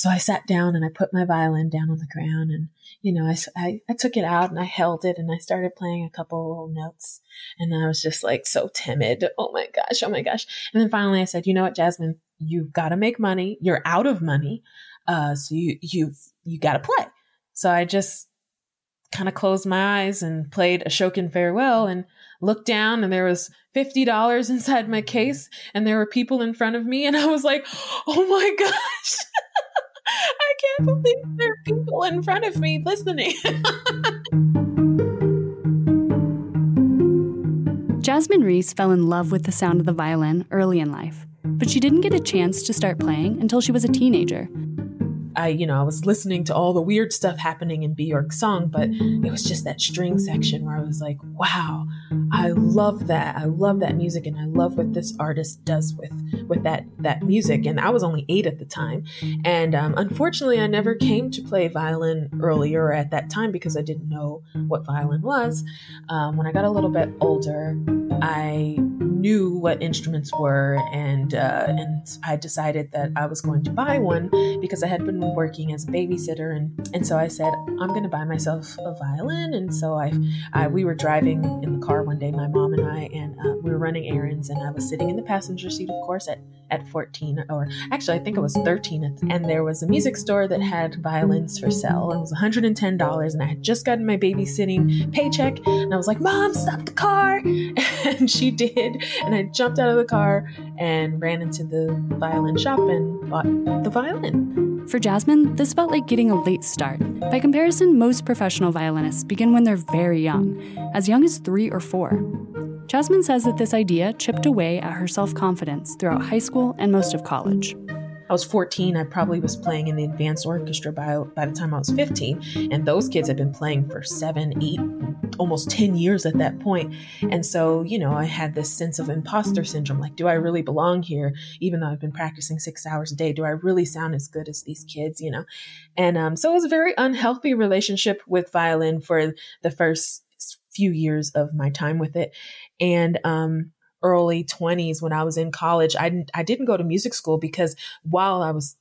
So I sat down and I put my violin down on the ground and, you know, I took it out and I held it and I started playing a couple little notes and I was just like so timid. Oh my gosh. And then finally I said, you know what, Jasmine, you've got to make money. You're out of money. So you got to play. So I just kind of closed my eyes and played Ashokan Farewell and looked down and there was $50 inside my case and there were people in front of me. And I was like, oh my gosh, I can't believe there are people in front of me listening. Jasmine Reese fell in love with the sound of the violin early in life, but she didn't get a chance to start playing until she was a teenager. I was listening to all the weird stuff happening in Bjork's song, but it was just that string section where I was like, wow, I love that. I love that music. And I love what this artist does with that music. And I was only 8 at the time. And unfortunately, I never came to play violin earlier at that time because I didn't know what violin was. When I got a little bit older, I knew what instruments were. And I decided that I was going to buy one because I had been working as a babysitter. And so I said, I'm going to buy myself a violin. And so we were driving in the car one day, my mom and I, and we were running errands and I was sitting in the passenger seat, of course, at 14, or actually I think it was 13. And there was a music store that had violins for sale. It was $110. And I had just gotten my babysitting paycheck. And I was like, Mom, stop the car. And she did. And I jumped out of the car and ran into the violin shop and bought the violin. For Jasmine, this felt like getting a late start. By comparison, most professional violinists begin when they're very young as 3 or 4. Jasmine says that this idea chipped away at her self-confidence throughout high school and most of college. I was 14. I probably was playing in the advanced orchestra by the time I was 15. And those kids had been playing for 7, 8, almost 10 years at that point. And so, you know, I had this sense of imposter syndrome. Like, do I really belong here? Even though I've been practicing 6 hours a day, do I really sound as good as these kids, you know? And so it was a very unhealthy relationship with violin for the first few years of my time with it. And, early 20s, when I was in college, I didn't go to music school because while I was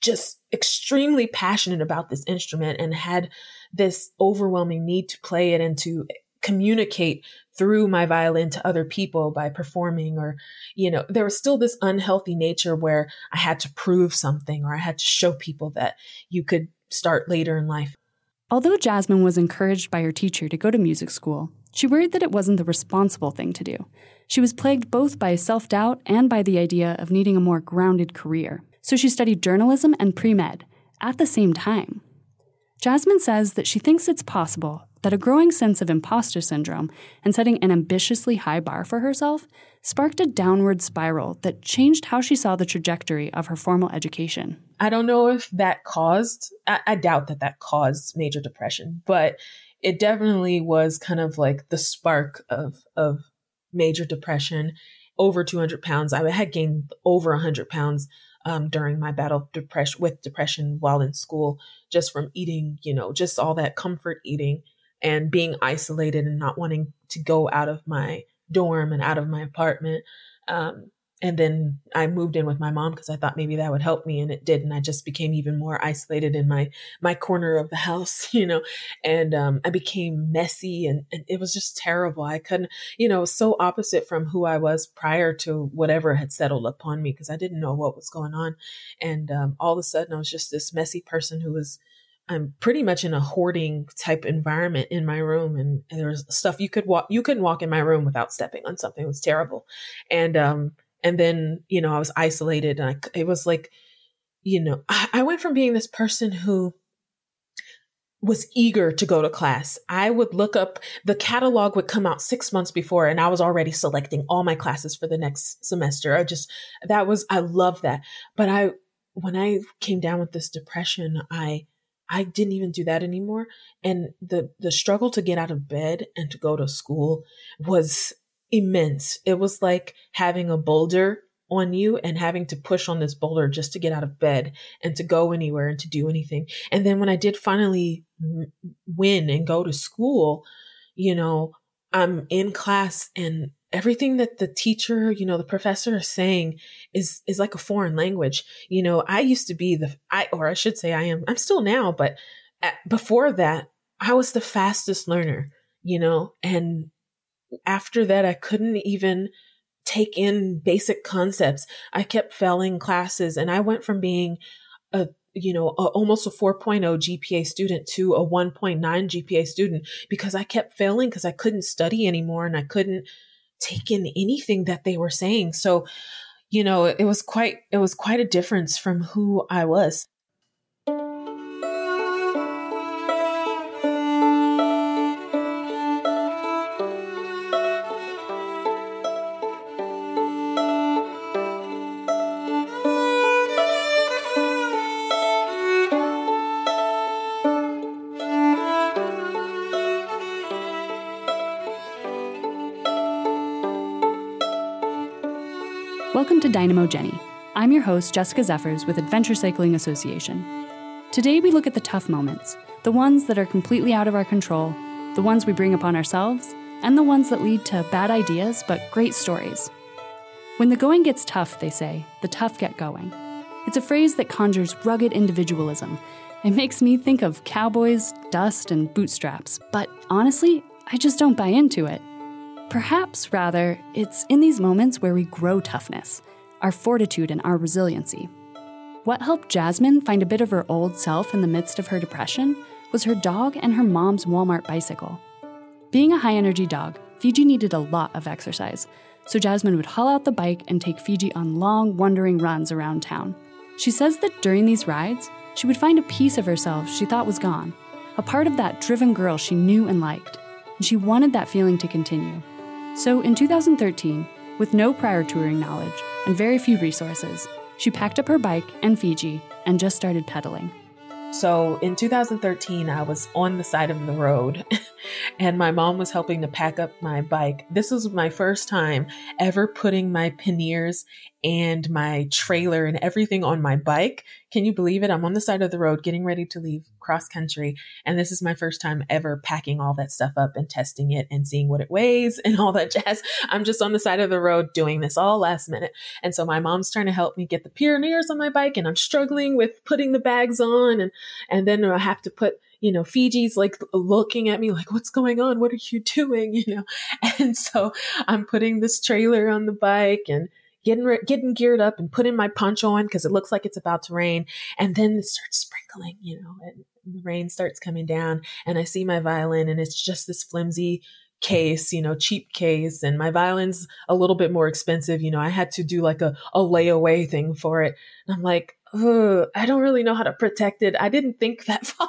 just extremely passionate about this instrument and had this overwhelming need to play it and to communicate through my violin to other people by performing, or, you know, there was still this unhealthy nature where I had to prove something or I had to show people that you could start later in life. Although Jasmine was encouraged by her teacher to go to music school, she worried that it wasn't the responsible thing to do. She was plagued both by self-doubt and by the idea of needing a more grounded career. So she studied journalism and pre-med at the same time. Jasmine says that she thinks it's possible that a growing sense of imposter syndrome and setting an ambitiously high bar for herself sparked a downward spiral that changed how she saw the trajectory of her formal education. I don't know if that caused, I doubt that caused major depression, but it definitely was kind of like the spark of major depression. Over 200 pounds. I had gained over 100 pounds during my battle with depression while in school, just from eating, you know, just all that comfort eating and being isolated and not wanting to go out of my dorm and out of my apartment. And then I moved in with my mom because I thought maybe that would help me, and it didn't. I just became even more isolated in my corner of the house, you know, and I became messy and it was just terrible. I couldn't, you know, so opposite from who I was prior to whatever had settled upon me because I didn't know what was going on. And all of a sudden I was just this messy person who was, I'm pretty much in a hoarding type environment in my room. And there was stuff you couldn't walk in my room without stepping on something. It was terrible. And then, you know, I was isolated and it was like, you know, I went from being this person who was eager to go to class. I would look up, the catalog would come out 6 months before and I was already selecting all my classes for the next semester. I love that. But when I came down with this depression, I didn't even do that anymore. And the struggle to get out of bed and to go to school was immense. It was like having a boulder on you and having to push on this boulder just to get out of bed and to go anywhere and to do anything. And then when I did finally win and go to school, you know, I'm in class and everything that the teacher, you know, the professor is saying is like a foreign language. You know, I used to be I'm still now, but before that, I was the fastest learner, you know, and after that, I couldn't even take in basic concepts. I kept failing classes, and I went from being almost a 4.0 GPA student to a 1.9 GPA student because I kept failing because I couldn't study anymore and I couldn't take in anything that they were saying. So, you know, it was quite a difference from who I was. Welcome to Dynamo Jenny. I'm your host, Jessica Zephyrs with Adventure Cycling Association. Today we look at the tough moments, the ones that are completely out of our control, the ones we bring upon ourselves, and the ones that lead to bad ideas but great stories. When the going gets tough, they say, the tough get going. It's a phrase that conjures rugged individualism. It makes me think of cowboys, dust, and bootstraps, but honestly, I just don't buy into it. Perhaps, rather, it's in these moments where we grow toughness, our fortitude and our resiliency. What helped Jasmine find a bit of her old self in the midst of her depression was her dog and her mom's Walmart bicycle. Being a high-energy dog, Fiji needed a lot of exercise, so Jasmine would haul out the bike and take Fiji on long, wandering runs around town. She says that during these rides, she would find a piece of herself she thought was gone, a part of that driven girl she knew and liked, and she wanted that feeling to continue. So in 2013, with no prior touring knowledge and very few resources, she packed up her bike and Fiji and just started pedaling. So in 2013, I was on the side of the road and my mom was helping to pack up my bike. This was my first time ever putting my panniers and my trailer and everything on my bike. Can you believe it? I'm on the side of the road getting ready to leave cross country. And this is my first time ever packing all that stuff up and testing it and seeing what it weighs and all that jazz. I'm just on the side of the road doing this all last minute. And so my mom's trying to help me get the panniers on my bike and I'm struggling with putting the bags on. And then I have to put, you know, Fiji's like looking at me like, what's going on? What are you doing? You know? And so I'm putting this trailer on the bike and getting geared up and putting my poncho on because it looks like it's about to rain. And then it starts sprinkling, you know, and the rain starts coming down and I see my violin and it's just this flimsy case, you know, cheap case. And my violin's a little bit more expensive. You know, I had to do like a layaway thing for it. And I'm like, oh, I don't really know how to protect it. I didn't think that far.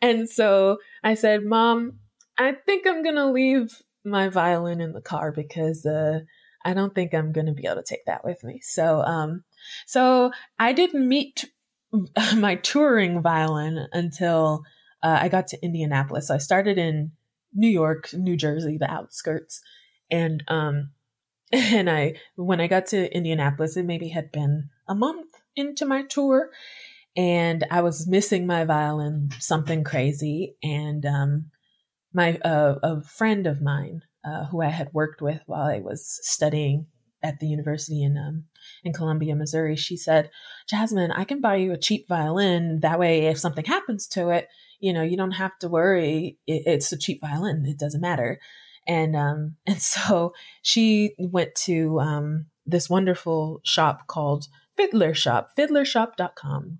And so I said, Mom, I think I'm going to leave my violin in the car because, I don't think I'm going to be able to take that with me. So I didn't meet my touring violin until I got to Indianapolis. So I started in New York, New Jersey, the outskirts. And when I got to Indianapolis, it maybe had been a month into my tour and I was missing my violin, something crazy. And a friend of mine, who I had worked with while I was studying at the university in Columbia, Missouri, she said, Jasmine, I can buy you a cheap violin. That way, if something happens to it, you know, you don't have to worry. It's a cheap violin. It doesn't matter. And so she went to this wonderful shop called Fiddler Shop, fijapod.com.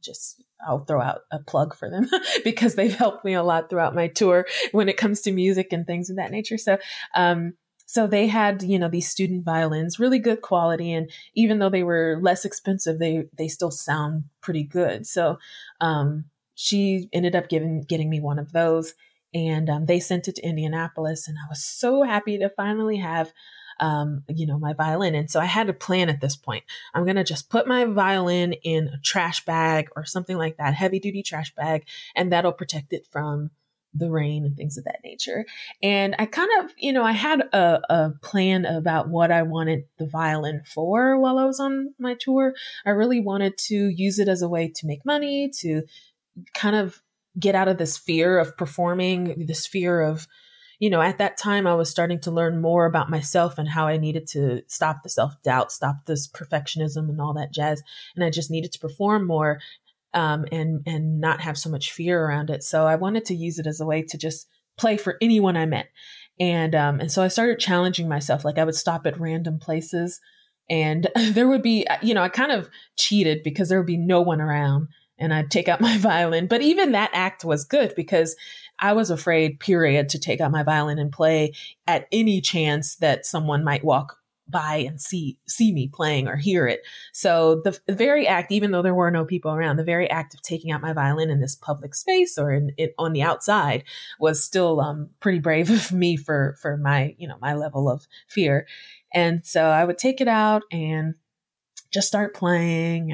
I'll throw out a plug for them because they've helped me a lot throughout my tour when it comes to music and things of that nature. So they had, you know, these student violins, really good quality. And even though they were less expensive, they still sound pretty good. So, she ended up getting me one of those and, they sent it to Indianapolis and I was so happy to finally have, you know, my violin. And so I had a plan at this point. I'm going to just put my violin in a trash bag or something like that, heavy duty trash bag, and that'll protect it from the rain and things of that nature. And I kind of, you know, I had a plan about what I wanted the violin for while I was on my tour. I really wanted to use it as a way to make money, to kind of get out of this fear of performing, this fear of, you know, at that time I was starting to learn more about myself and how I needed to stop the self-doubt, stop this perfectionism and all that jazz. And I just needed to perform more, and not have so much fear around it. So I wanted to use it as a way to just play for anyone I met. And so I started challenging myself. Like I would stop at random places and there would be, you know, I kind of cheated because there would be no one around and I'd take out my violin. But even that act was good because I was afraid, period, to take out my violin and play at any chance that someone might walk by and see me playing or hear it. So the very act, even though there were no people around, the very act of taking out my violin in this public space or on the outside was still pretty brave of me for my, you know, my level of fear. And so I would take it out and just start playing.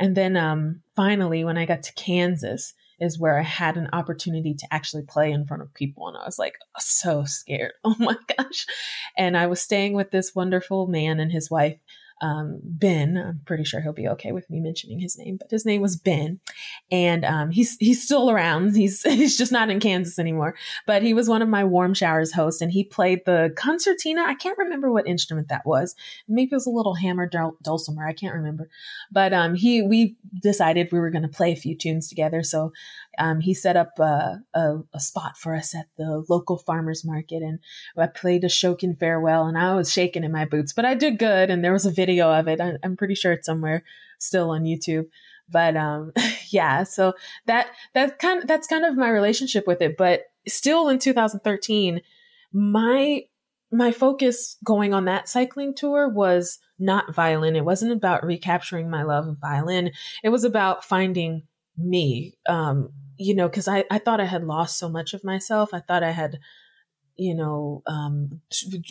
And then finally, when I got to Kansas is where I had an opportunity to actually play in front of people. And I was like, so scared. Oh my gosh. And I was staying with this wonderful man and his wife, Ben. I'm pretty sure he'll be okay with me mentioning his name, but his name was Ben. And he's still around. He's just not in Kansas anymore, but he was one of my warm showers hosts and he played the concertina. I can't remember what instrument that was. Maybe it was a little hammered dulcimer. I can't remember, but we decided we were going to play a few tunes together. So he set up a spot for us at the local farmer's market, and I played Ashokan Farewell, and I was shaking in my boots, but I did good. And there was a video of it. I'm pretty sure it's somewhere still on YouTube. But yeah, so that's kind of my relationship with it. But still in 2013, my focus going on that cycling tour was not violin. It wasn't about recapturing my love of violin. It was about finding me, you know, because I thought I had lost so much of myself. I thought I had, you know,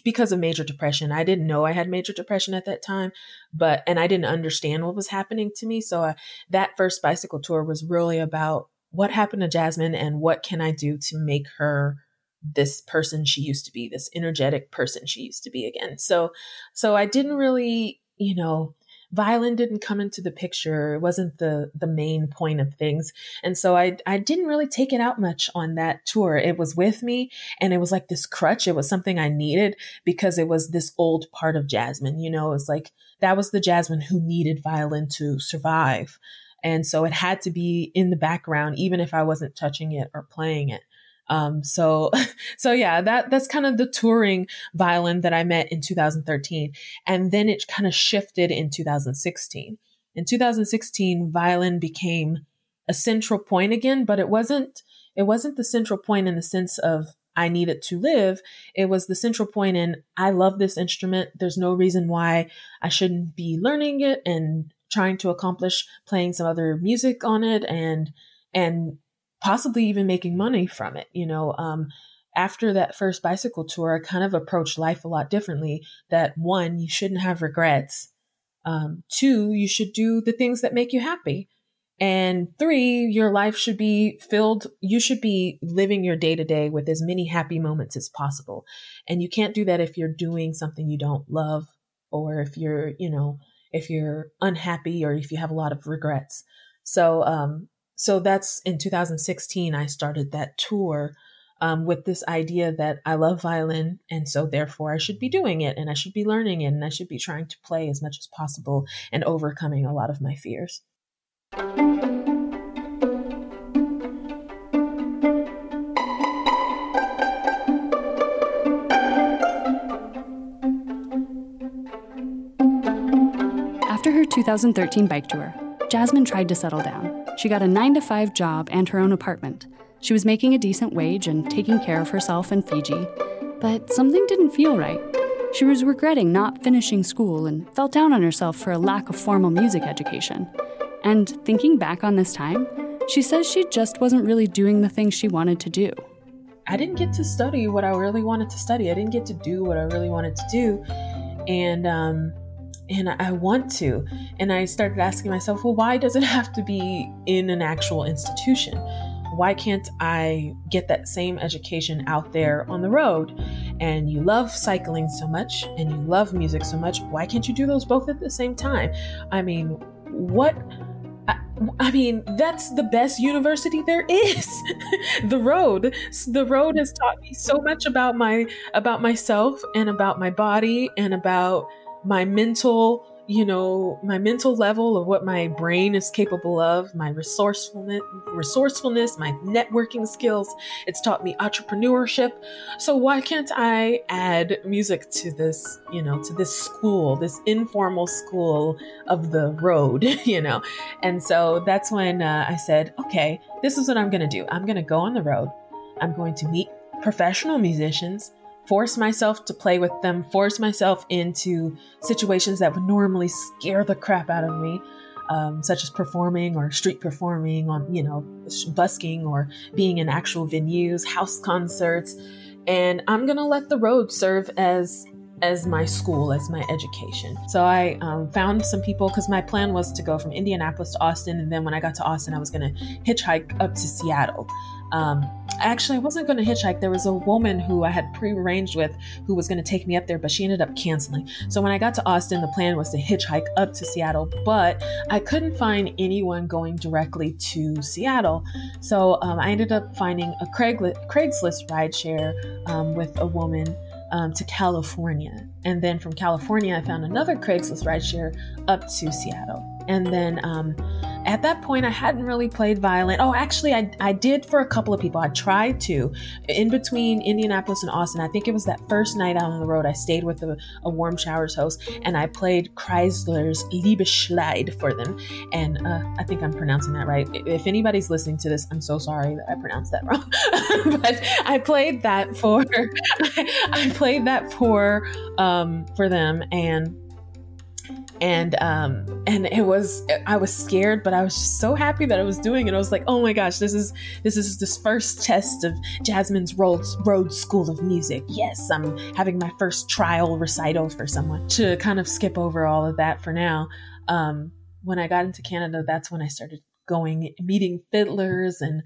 because of major depression. I didn't know I had major depression at that time, and I didn't understand what was happening to me. So that first bicycle tour was really about what happened to Jasmine and what can I do to make her this person she used to be, this energetic person she used to be again. So I didn't really, you know, violin didn't come into the picture. It wasn't the main point of things. And so I didn't really take it out much on that tour. It was with me and it was like this crutch. It was something I needed because it was this old part of Jasmine, you know, it's like that was the Jasmine who needed violin to survive. And so it had to be in the background, even if I wasn't touching it or playing it. So yeah, that's kind of the touring violin that I met in 2013. And then it kind of shifted in 2016. In 2016, violin became a central point again, but it wasn't the central point in the sense of I need it to live. It was the central point in I love this instrument. There's no reason why I shouldn't be learning it and trying to accomplish playing some other music on it and possibly even making money from it. You know, after that first bicycle tour, I kind of approached life a lot differently. That one, you shouldn't have regrets. Two, you should do the things that make you happy. And three, your life should be filled. You should be living your day to day with as many happy moments as possible. And you can't do that if you're doing something you don't love, or if you're, you know, if you're unhappy or if you have a lot of regrets. So that's in 2016, I started that tour with this idea that I love violin. And so therefore I should be doing it and I should be learning it and I should be trying to play as much as possible and overcoming a lot of my fears. After her 2013 bike tour, Jasmine tried to settle down. She got a 9-to-5 job and her own apartment. She was making a decent wage and taking care of herself in Fiji, but something didn't feel right. She was regretting not finishing school and felt down on herself for a lack of formal music education. And thinking back on this time, she says she just wasn't really doing the things she wanted to do. I didn't get to study what I really wanted to study. I didn't get to do what I really wanted to do. And I want to. And I started asking myself, well, why does it have to be in an actual institution? Why can't I get that same education out there on the road? And you love cycling so much and you love music so much. Why can't you do those both at the same time? I mean, what? I mean, that's the best university there is. The road has taught me so much about myself and about my body and about my mental level of what my brain is capable of, my resourcefulness, my networking skills. It's taught me entrepreneurship. So why can't I add music to this, to this school, this informal school of the road, And so that's when I said, okay, this is what I'm going to do. I'm going to go on the road. I'm going to meet professional musicians, force myself to play with them, force myself into situations that would normally scare the crap out of me, such as performing or street performing on, busking or being in actual venues, house concerts. And I'm going to let the road serve as my school, as my education. So I found some people, because my plan was to go from Indianapolis to Austin. And then when I got to Austin, I was going to hitchhike up to Seattle. Actually, I wasn't going to hitchhike. There was a woman who I had prearranged with who was going to take me up there, but she ended up canceling. So when I got to Austin, the plan was to hitchhike up to Seattle, but I couldn't find anyone going directly to Seattle. So I ended up finding a Craigslist rideshare with a woman to California. And then from California, I found another Craigslist rideshare up to Seattle. And then at that point, I hadn't really played violin. Oh, actually, I did for a couple of people. I tried to. In between Indianapolis and Austin, I think it was that first night out on the road, I stayed with a Warm Showers host, and I played Kreisler's Liebeschleid for them. And I think I'm pronouncing that right. If anybody's listening to this, I'm so sorry that I pronounced that wrong. But I played that for them, and I was scared, but I was just so happy that I was doing it. I was like, oh my gosh, this is first test of Jasmine's road school of music. Yes, I'm having my first trial recital for someone. To kind of skip over all of that for now. When I got into Canada, that's when I started going, meeting fiddlers and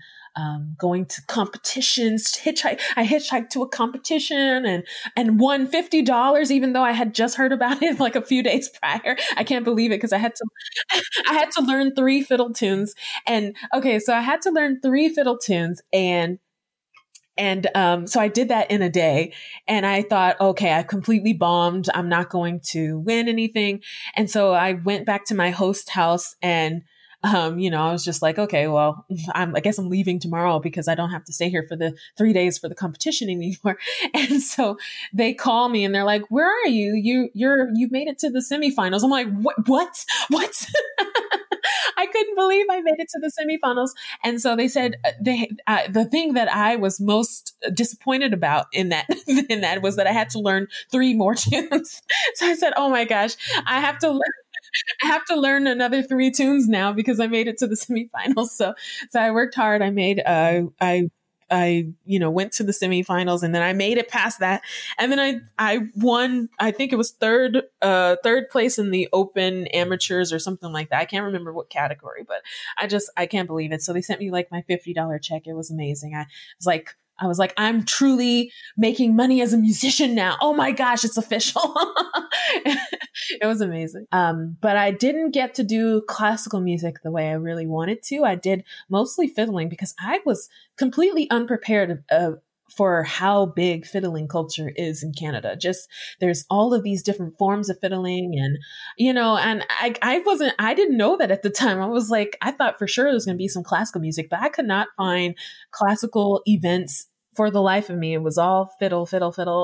going to competitions. I hitchhiked to a competition and won $50, even though I had just heard about it like a few days prior. I can't believe it, because I had to learn 3 fiddle tunes. And okay, so I had to learn 3 fiddle tunes, and so I did that in a day, and I thought, okay, I completely bombed. I'm not going to win anything. And so I went back to my host house, and I was just like, okay, well, I guess I'm leaving tomorrow, because I don't have to stay here for the 3 days for the competition anymore. And so they call me and they're like, where are you? You've made it to the semifinals. I'm like, what? I couldn't believe I made it to the semifinals. And so they said the thing that I was most disappointed about in that was that I had to learn 3 more tunes. So I said, oh my gosh, I have to learn another 3 tunes now, because I made it to the semifinals. So I worked hard. I made, went to the semifinals, and then I made it past that. And then I won, I think it was third place in the open amateurs or something like that. I can't remember what category, but I can't believe it. So they sent me like my $50 check. It was amazing. I was like, I'm truly making money as a musician now. Oh my gosh, it's official. It was amazing. But I didn't get to do classical music the way I really wanted to. I did mostly fiddling, because I was completely unprepared for how big fiddling culture is in Canada. Just there's all of these different forms of fiddling, and I didn't know that at the time. I was like, I thought for sure there was going to be some classical music, but I could not find classical events for the life of me. It was all fiddle.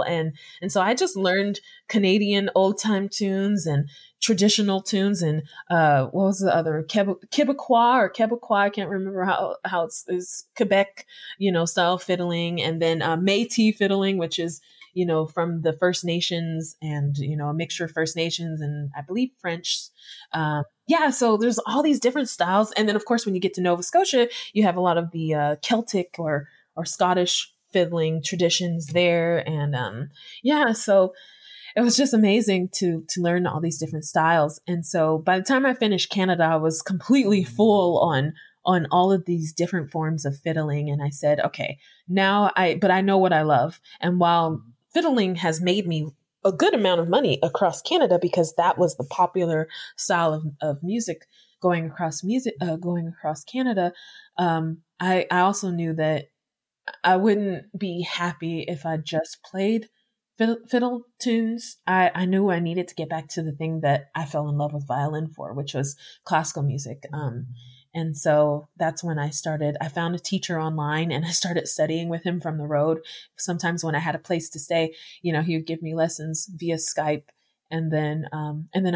And so I just learned Canadian old time tunes and traditional tunes, and what was the other, Quebecois, I can't remember how it's Quebec, style fiddling, and then Métis fiddling, which is from the First Nations, and a mixture of First Nations and I believe French. So there's all these different styles, and then of course when you get to Nova Scotia, you have a lot of the Celtic or Scottish fiddling traditions there, and so. It was just amazing to learn all these different styles. And so by the time I finished Canada, I was completely full on all of these different forms of fiddling. And I said, okay, now I know what I love. And while fiddling has made me a good amount of money across Canada, because that was the popular style of music going across Canada, I also knew that I wouldn't be happy if I just played fiddle tunes. I knew I needed to get back to the thing that I fell in love with violin for, which was classical music. And so that's when I started. I found a teacher online and I started studying with him from the road. Sometimes when I had a place to stay, you know, he would give me lessons via Skype. And then I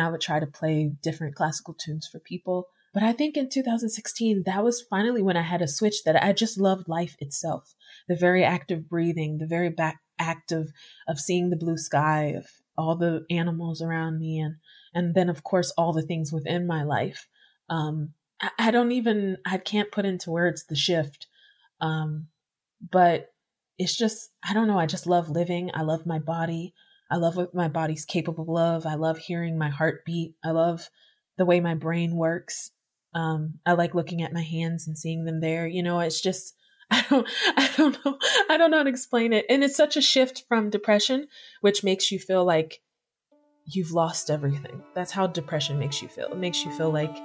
would try to play different classical tunes for people. But I think in 2016, that was finally when I had a switch that I just loved life itself. The very act of breathing, the very act of seeing the blue sky, of all the animals around me. And then, of course, all the things within my life. I can't put into words the shift. But it's just, I don't know. I just love living. I love my body. I love what my body's capable of. I love hearing my heartbeat. I love the way my brain works. I like looking at my hands and seeing them there. You know, it's just, I don't know. I don't know how to explain it. And it's such a shift from depression, which makes you feel like you've lost everything. That's how depression makes you feel. It makes you feel like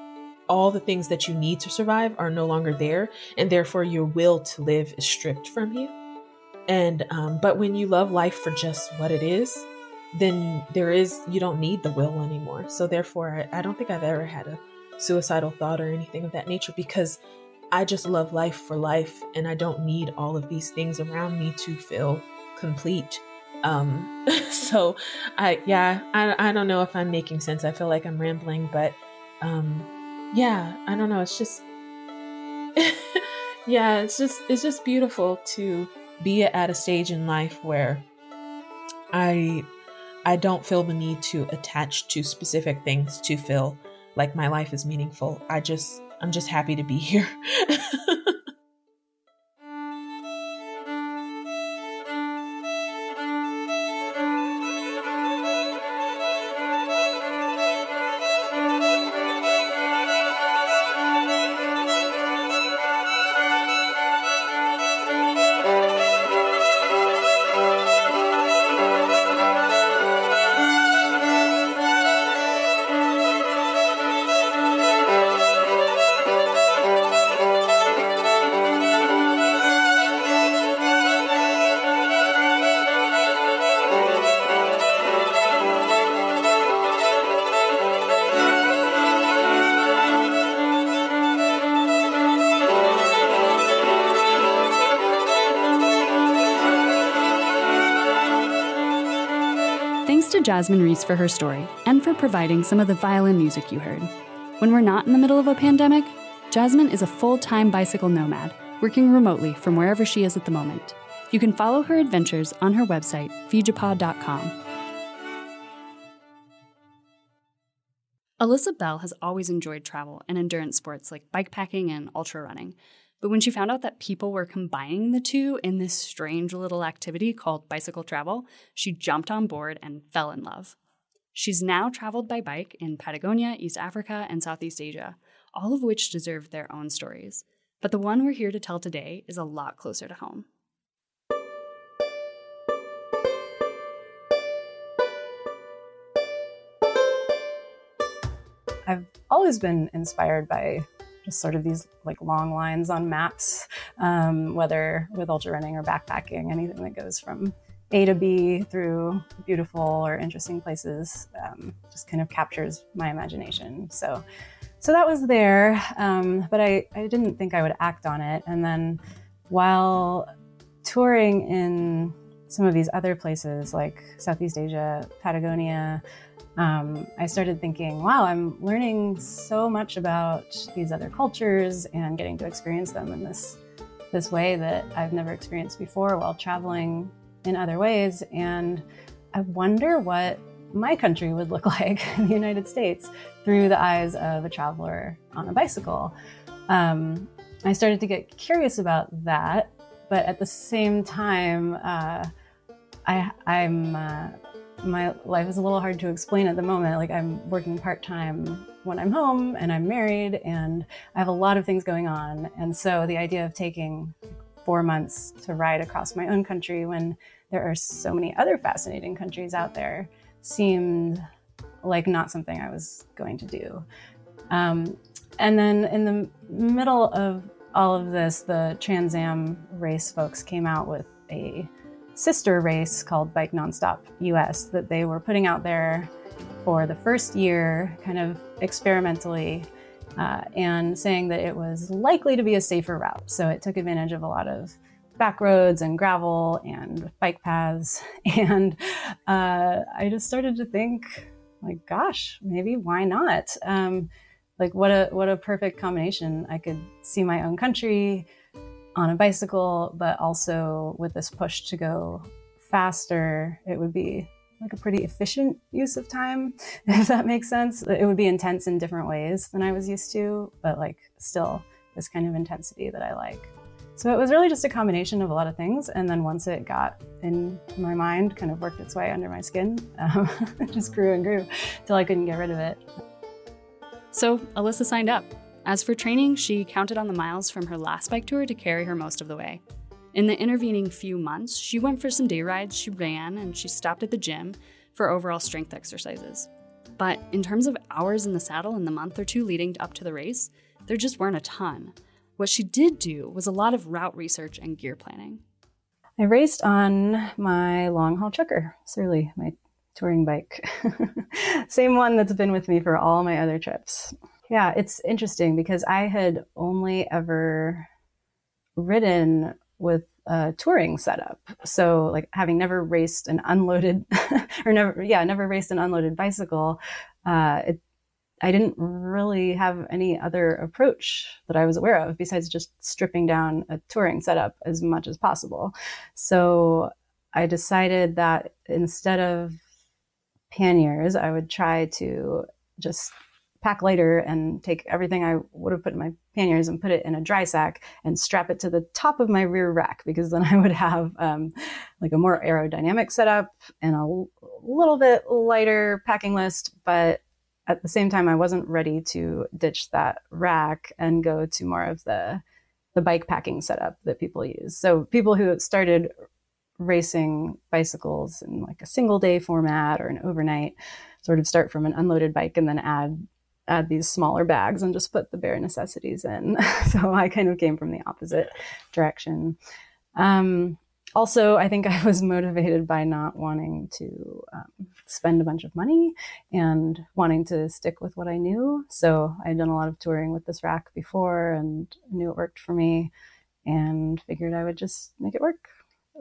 all the things that you need to survive are no longer there. And therefore your will to live is stripped from you. And, but when you love life for just what it is, then you don't need the will anymore. So therefore, I don't think I've ever had a suicidal thought or anything of that nature, because I just love life for life. And I don't need all of these things around me to feel complete. I don't know if I'm making sense. I feel like I'm rambling, but, I don't know. It's just, it's just beautiful to be at a stage in life where I don't feel the need to attach to specific things to feel like my life is meaningful. I'm just happy to be here. Jasmine Reese for her story and for providing some of the violin music you heard. When we're not in the middle of a pandemic, Jasmine is a full-time bicycle nomad working remotely from wherever she is at the moment. You can follow her adventures on her website, fijapod.com. Alyssa Bell has always enjoyed travel and endurance sports like bikepacking and ultra running. But when she found out that people were combining the two in this strange little activity called bicycle travel, she jumped on board and fell in love. She's now traveled by bike in Patagonia, East Africa, and Southeast Asia, all of which deserve their own stories. But the one we're here to tell today is a lot closer to home. I've always been inspired by just sort of these like long lines on maps, whether with ultra running or backpacking, anything that goes from A to B through beautiful or interesting places, just kind of captures my imagination. So that was there, but I didn't think I would act on it. And then while touring in some of these other places like Southeast Asia, Patagonia, I started thinking, wow, I'm learning so much about these other cultures and getting to experience them in this way that I've never experienced before while traveling in other ways. And I wonder what my country would look like in the United States through the eyes of a traveler on a bicycle. I started to get curious about that, but at the same time, my life is a little hard to explain at the moment. Like I'm working part-time when I'm home and I'm married and I have a lot of things going on. And so the idea of taking 4 months to ride across my own country when there are so many other fascinating countries out there seemed like not something I was going to do. And then in the middle of all of this, the Trans Am race folks came out with a sister race called Bike Nonstop US that they were putting out there for the first year, kind of experimentally, and saying that it was likely to be a safer route. So it took advantage of a lot of back roads and gravel and bike paths. And I just started to think, like, gosh, maybe why not? Like what a perfect combination. I could see my own country on a bicycle, but also with this push to go faster, it would be like a pretty efficient use of time, if that makes sense. It would be intense in different ways than I was used to, but like still this kind of intensity that I like. So it was really just a combination of a lot of things. And then once it got in my mind, kind of worked its way under my skin, it just grew and grew till I couldn't get rid of it. So Alyssa signed up. As for training, she counted on the miles from her last bike tour to carry her most of the way. In the intervening few months, she went for some day rides, she ran, and she stopped at the gym for overall strength exercises. But in terms of hours in the saddle in the month or two leading up to the race, there just weren't a ton. What she did do was a lot of route research and gear planning. I raced on my long-haul trucker, Surly, my touring bike. Same one that's been with me for all my other trips. Yeah, it's interesting because I had only ever ridden with a touring setup. So like having never raced an unloaded never raced an unloaded bicycle, I didn't really have any other approach that I was aware of besides just stripping down a touring setup as much as possible. So I decided that instead of panniers, I would try to just pack lighter and take everything I would have put in my panniers and put it in a dry sack and strap it to the top of my rear rack, because then I would have like a more aerodynamic setup and a little bit lighter packing list. But at the same time, I wasn't ready to ditch that rack and go to more of the bike packing setup that people use. So people who started racing bicycles in like a single day format or an overnight sort of start from an unloaded bike and then add these smaller bags and just put the bare necessities in. So I kind of came from the opposite direction. Also, I think I was motivated by not wanting to spend a bunch of money and wanting to stick with what I knew. So I'd done a lot of touring with this rack before and knew it worked for me and figured I would just make it work.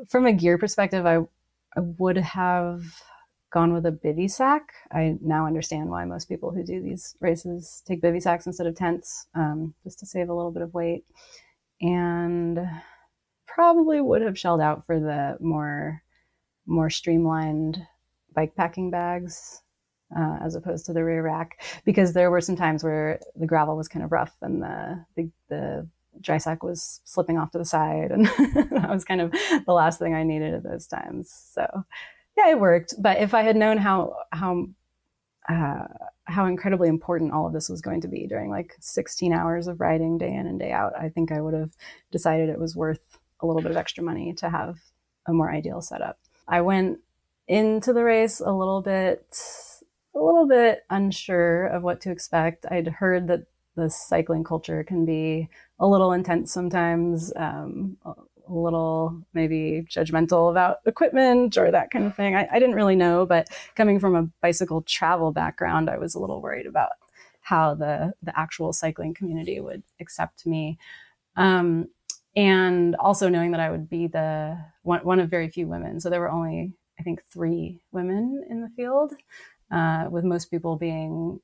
From a gear perspective, I would have gone with a bivy sack. I now understand why most people who do these races take bivy sacks instead of tents, just to save a little bit of weight. And probably would have shelled out for the more streamlined bike packing bags as opposed to the rear rack, because there were some times where the gravel was kind of rough and the dry sack was slipping off to the side, and that was kind of the last thing I needed at those times. So yeah, it worked. But if I had known how incredibly important all of this was going to be during like 16 hours of riding day in and day out, I think I would have decided it was worth a little bit of extra money to have a more ideal setup. I went into the race a little bit unsure of what to expect. I'd heard that the cycling culture can be a little intense sometimes, a little maybe judgmental about equipment or that kind of thing. I didn't really know, but coming from a bicycle travel background, I was a little worried about how the actual cycling community would accept me. And also knowing that I would be the one of very few women. So there were only, I think, 3 women in the field, with most people being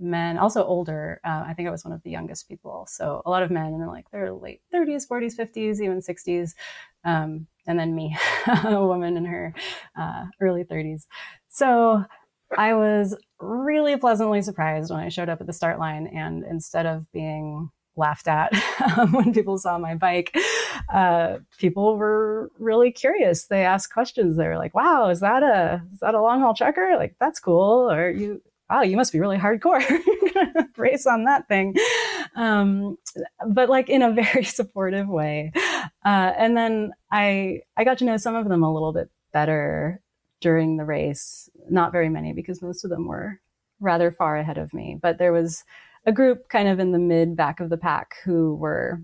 men, also older. I think I was one of the youngest people. So a lot of men in like their late 30s, 40s, 50s, even 60s. And then me, a woman in her early 30s. So I was really pleasantly surprised when I showed up at the start line. And instead of being laughed at when people saw my bike, people were really curious. They asked questions. They were like, wow, is that a long haul trucker? Like, that's cool. Or you must be really hardcore. You're going to race on that thing. But like in a very supportive way. And then I got to know some of them a little bit better during the race. Not very many, because most of them were rather far ahead of me. But there was a group kind of in the back of the pack who were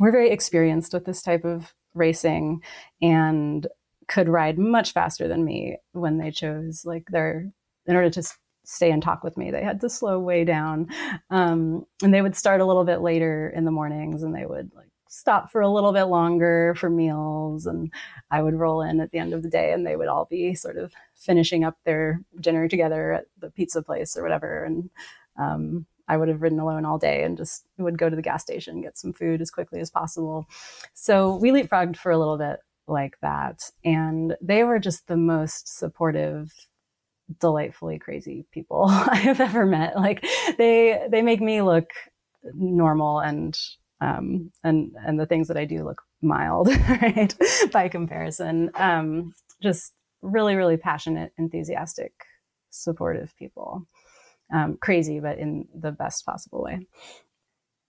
very experienced with this type of racing and could ride much faster than me when they chose, like, in order to stay and talk with me, they had to slow way down. And they would start a little bit later in the mornings, and they would like stop for a little bit longer for meals. And I would roll in at the end of the day, and they would all be sort of finishing up their dinner together at the pizza place or whatever. And I would have ridden alone all day and just would go to the gas station, get some food as quickly as possible. So we leapfrogged for a little bit like that. And they were just the most supportive, delightfully crazy people I have ever met. Like they make me look normal and the things that I do look mild, right? By comparison. Just really, really passionate, enthusiastic, supportive people. Crazy, but in the best possible way.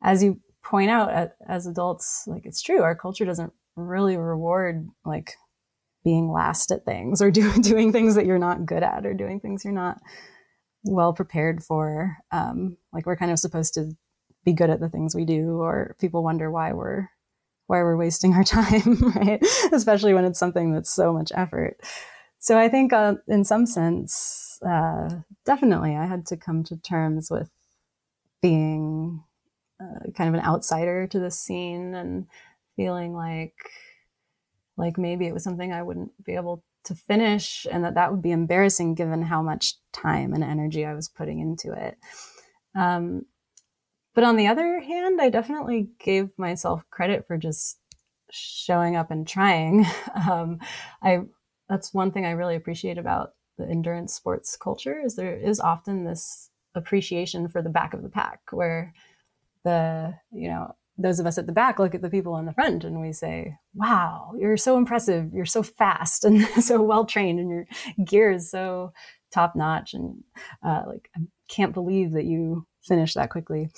As you point out, as adults, like, it's true, our culture doesn't really reward like being last at things or doing things that you're not good at or doing things you're not well prepared for. Like, we're kind of supposed to be good at the things we do, or people wonder why we're wasting our time, right? Especially when it's something that's so much effort. So I think in some sense, definitely I had to come to terms with being kind of an outsider to this scene and feeling like maybe it was something I wouldn't be able to finish, and that would be embarrassing given how much time and energy I was putting into it. But on the other hand, I definitely gave myself credit for just showing up and trying. That's one thing I really appreciate about the endurance sports culture, is there is often this appreciation for the back of the pack, where those of us at the back look at the people in the front and we say, wow, you're so impressive. You're so fast and so well-trained, and your gear is so top-notch. And I can't believe that you finished that quickly.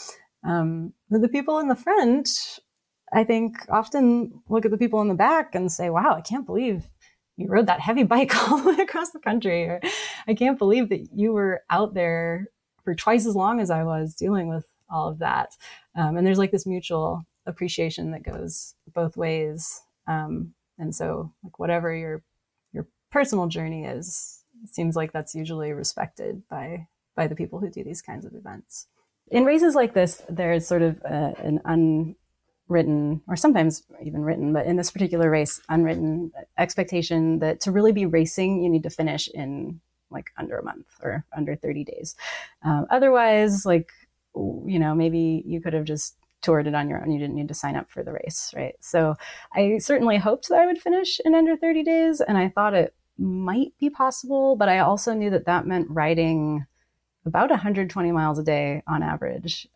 But the people in the front, I think, often look at the people in the back and say, wow, I can't believe you rode that heavy bike all the way across the country. Or I can't believe that you were out there for twice as long as I was dealing with all of that. And there's like this mutual appreciation that goes both ways. And so like whatever your personal journey is, it seems like that's usually respected by the people who do these kinds of events. In races like this, there's sort of an unwritten, or sometimes even written, but in this particular race, unwritten expectation that to really be racing, you need to finish in like under a month or under 30 days. Otherwise, like, you know, maybe you could have just toured it on your own. You didn't need to sign up for the race, right? So I certainly hoped that I would finish in under 30 days, and I thought it might be possible, but I also knew that meant riding about 120 miles a day on average.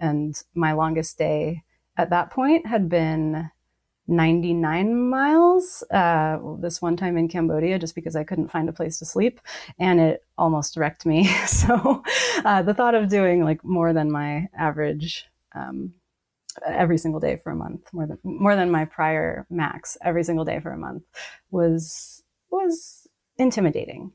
And my longest day at that point had been 99 miles this one time in Cambodia, just because I couldn't find a place to sleep, and it almost wrecked me. So the thought of doing like more than my average every single day for a month, more than my prior max every single day for a month, was intimidating.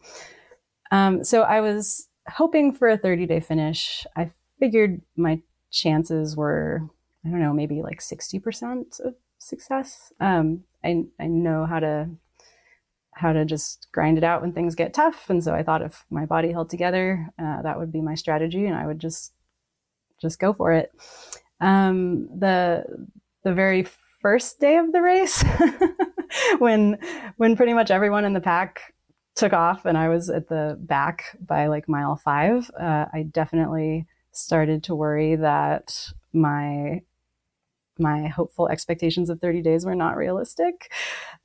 So I was hoping for a 30-day finish. I figured my chances were, I don't know, maybe like 60% of success. I know how to just grind it out when things get tough, and so I thought if my body held together, that would be my strategy, and I would just go for it. The very first day of the race, when pretty much everyone in the pack took off and I was at the back by like mile 5, I definitely started to worry that my hopeful expectations of 30 days were not realistic.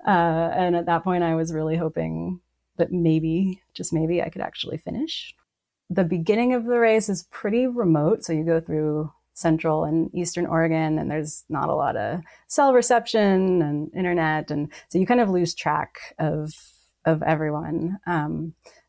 And at that point, I was really hoping that maybe, just maybe, I could actually finish. The beginning of the race is pretty remote. So you go through central and eastern Oregon, and there's not a lot of cell reception and internet. And so you kind of lose track of everyone.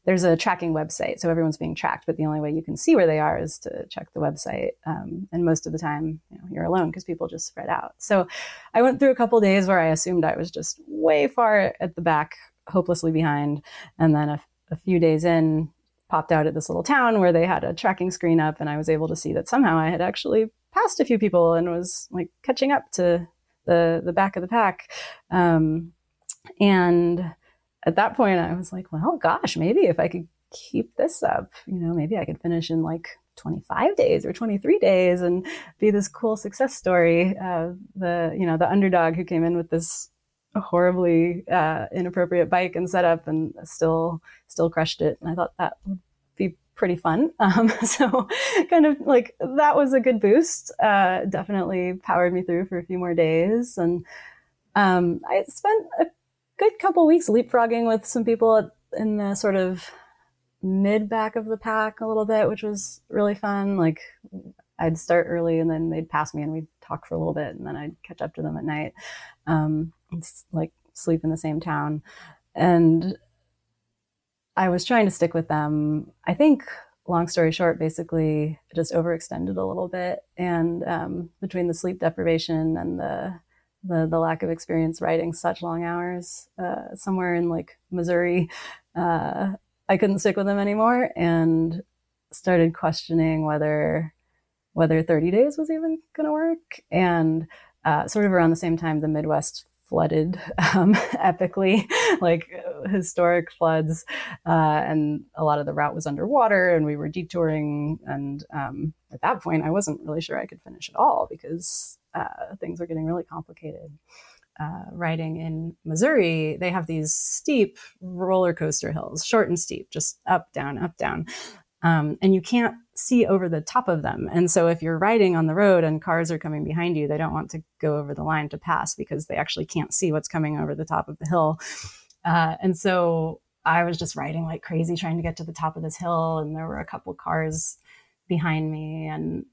There's a tracking website, so everyone's being tracked, but the only way you can see where they are is to check the website. And most of the time, you know, you're alone because people just spread out. So I went through a couple of days where I assumed I was just way far at the back, hopelessly behind. And then a few days in, popped out at this little town where they had a tracking screen up, and I was able to see that somehow I had actually passed a few people and was like catching up to the back of the pack. And at that point I was like, well, gosh, maybe if I could keep this up, you know, maybe I could finish in like 25 days or 23 days and be this cool success story. The underdog who came in with this horribly inappropriate bike and setup and still crushed it. And I thought that would be pretty fun. So kind of like that was a good boost. Definitely powered me through for a few more days. And I spent a good couple weeks leapfrogging with some people in the sort of mid back of the pack a little bit, which was really fun. Like I'd start early and then they'd pass me and we'd talk for a little bit and then I'd catch up to them at night. Like sleep in the same town. And I was trying to stick with them. I think, long story short, basically I just overextended a little bit. And between the sleep deprivation and the lack of experience riding such long hours, somewhere in like Missouri, I couldn't stick with them anymore and started questioning whether 30 days was even going to work. And sort of around the same time, the Midwest flooded epically, like historic floods, and a lot of the route was underwater and we were detouring. And at that point, I wasn't really sure I could finish at all because things were getting really complicated. Riding in Missouri, they have these steep roller coaster hills, short and steep, just up, down, up, down. And you can't see over the top of them. And so if you're riding on the road and cars are coming behind you, they don't want to go over the line to pass because they actually can't see what's coming over the top of the hill. And so I was just riding like crazy, trying to get to the top of this hill. And there were a couple cars behind me. And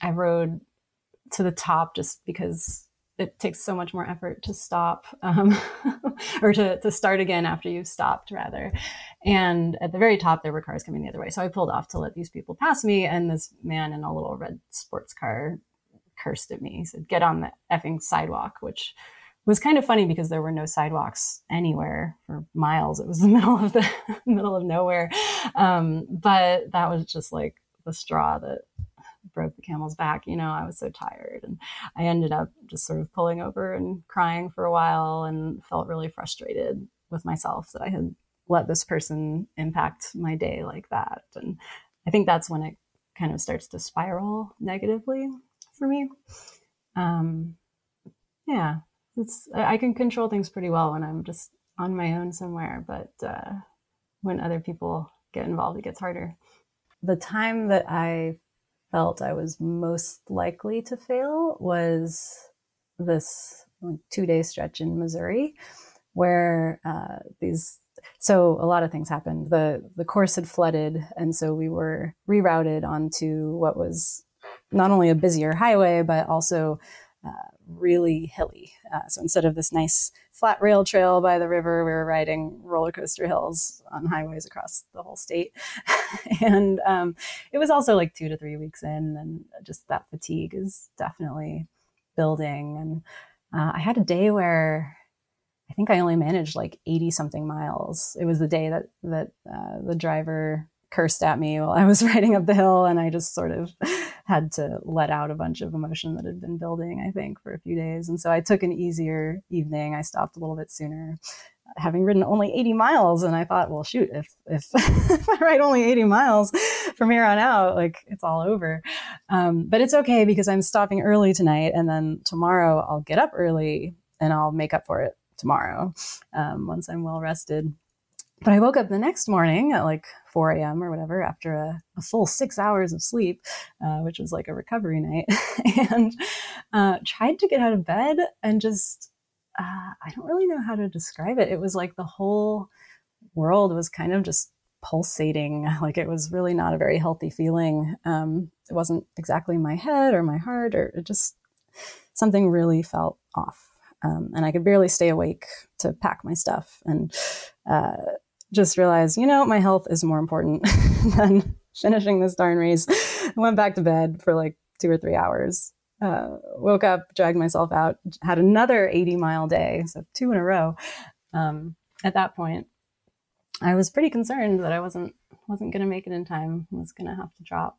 I rode to the top just because it takes so much more effort to stop or to start again after you've stopped, rather. And at the very top, there were cars coming the other way. So I pulled off to let these people pass me. And this man in a little red sports car cursed at me. He said, "Get on the effing sidewalk," which was kind of funny because there were no sidewalks anywhere for miles. It was the middle of nowhere. But that was just like the straw that broke the camel's back. You know, I was so tired and I ended up just sort of pulling over and crying for a while and felt really frustrated with myself that I had let this person impact my day like that. And I think that's when it kind of starts to spiral negatively for me. I can control things pretty well when I'm just on my own somewhere, but when other people get involved, it gets harder. The time that I felt I was most likely to fail was this 2-day stretch in Missouri where so a lot of things happened. The course had flooded, and so we were rerouted onto what was not only a busier highway, but also really hilly. So instead of this nice flat rail trail by the river, we were riding roller coaster hills on highways across the whole state. And it was also like 2 to 3 weeks in, and just that fatigue is definitely building. And I had a day where I think I only managed like 80 something miles. It was the day that the driver cursed at me while I was riding up the hill, and I just sort of had to let out a bunch of emotion that had been building, I think, for a few days. And so I took an easier evening. I stopped a little bit sooner, having ridden only 80 miles. And I thought, well, shoot, if if I ride only 80 miles from here on out, like it's all over. But it's okay because I'm stopping early tonight. And then tomorrow I'll get up early and I'll make up for it tomorrow once I'm well rested. But I woke up the next morning at like 4 a.m. or whatever after a full 6 hours of sleep, which was like a recovery night, and tried to get out of bed and just, I don't really know how to describe it. It was like the whole world was kind of just pulsating. Like it was really not a very healthy feeling. It wasn't exactly my head or my heart, or it just something really felt off. And I could barely stay awake to pack my stuff, and just realized, you know, my health is more important than finishing this darn race. I went back to bed for like 2 or 3 hours, woke up, dragged myself out, had another 80-mile day, so 2 in a row at that point. I was pretty concerned that I wasn't going to make it in time, was going to have to drop.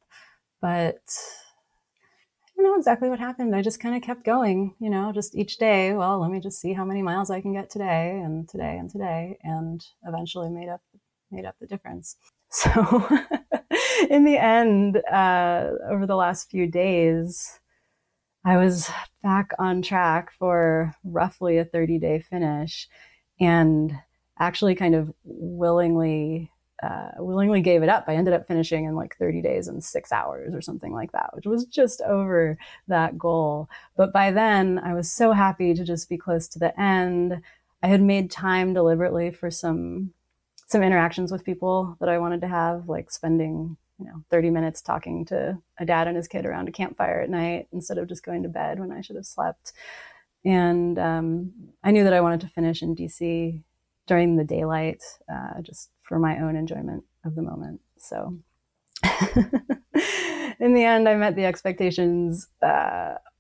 But I don't know exactly what happened. I just kind of kept going, you know, just each day. Well, let me just see how many miles I can get today and today and today, and eventually made up the difference. So in the end, over the last few days, I was back on track for roughly a 30-day finish, and actually kind of willingly gave it up. I ended up finishing in like 30 days and 6 hours or something like that, which was just over that goal. But by then, I was so happy to just be close to the end. I had made time deliberately for some interactions with people that I wanted to have, like spending, 30 minutes talking to a dad and his kid around a campfire at night instead of just going to bed when I should have slept. And I knew that I wanted to finish in DC during the daylight, just for my own enjoyment of the moment. So in the end, I met the expectations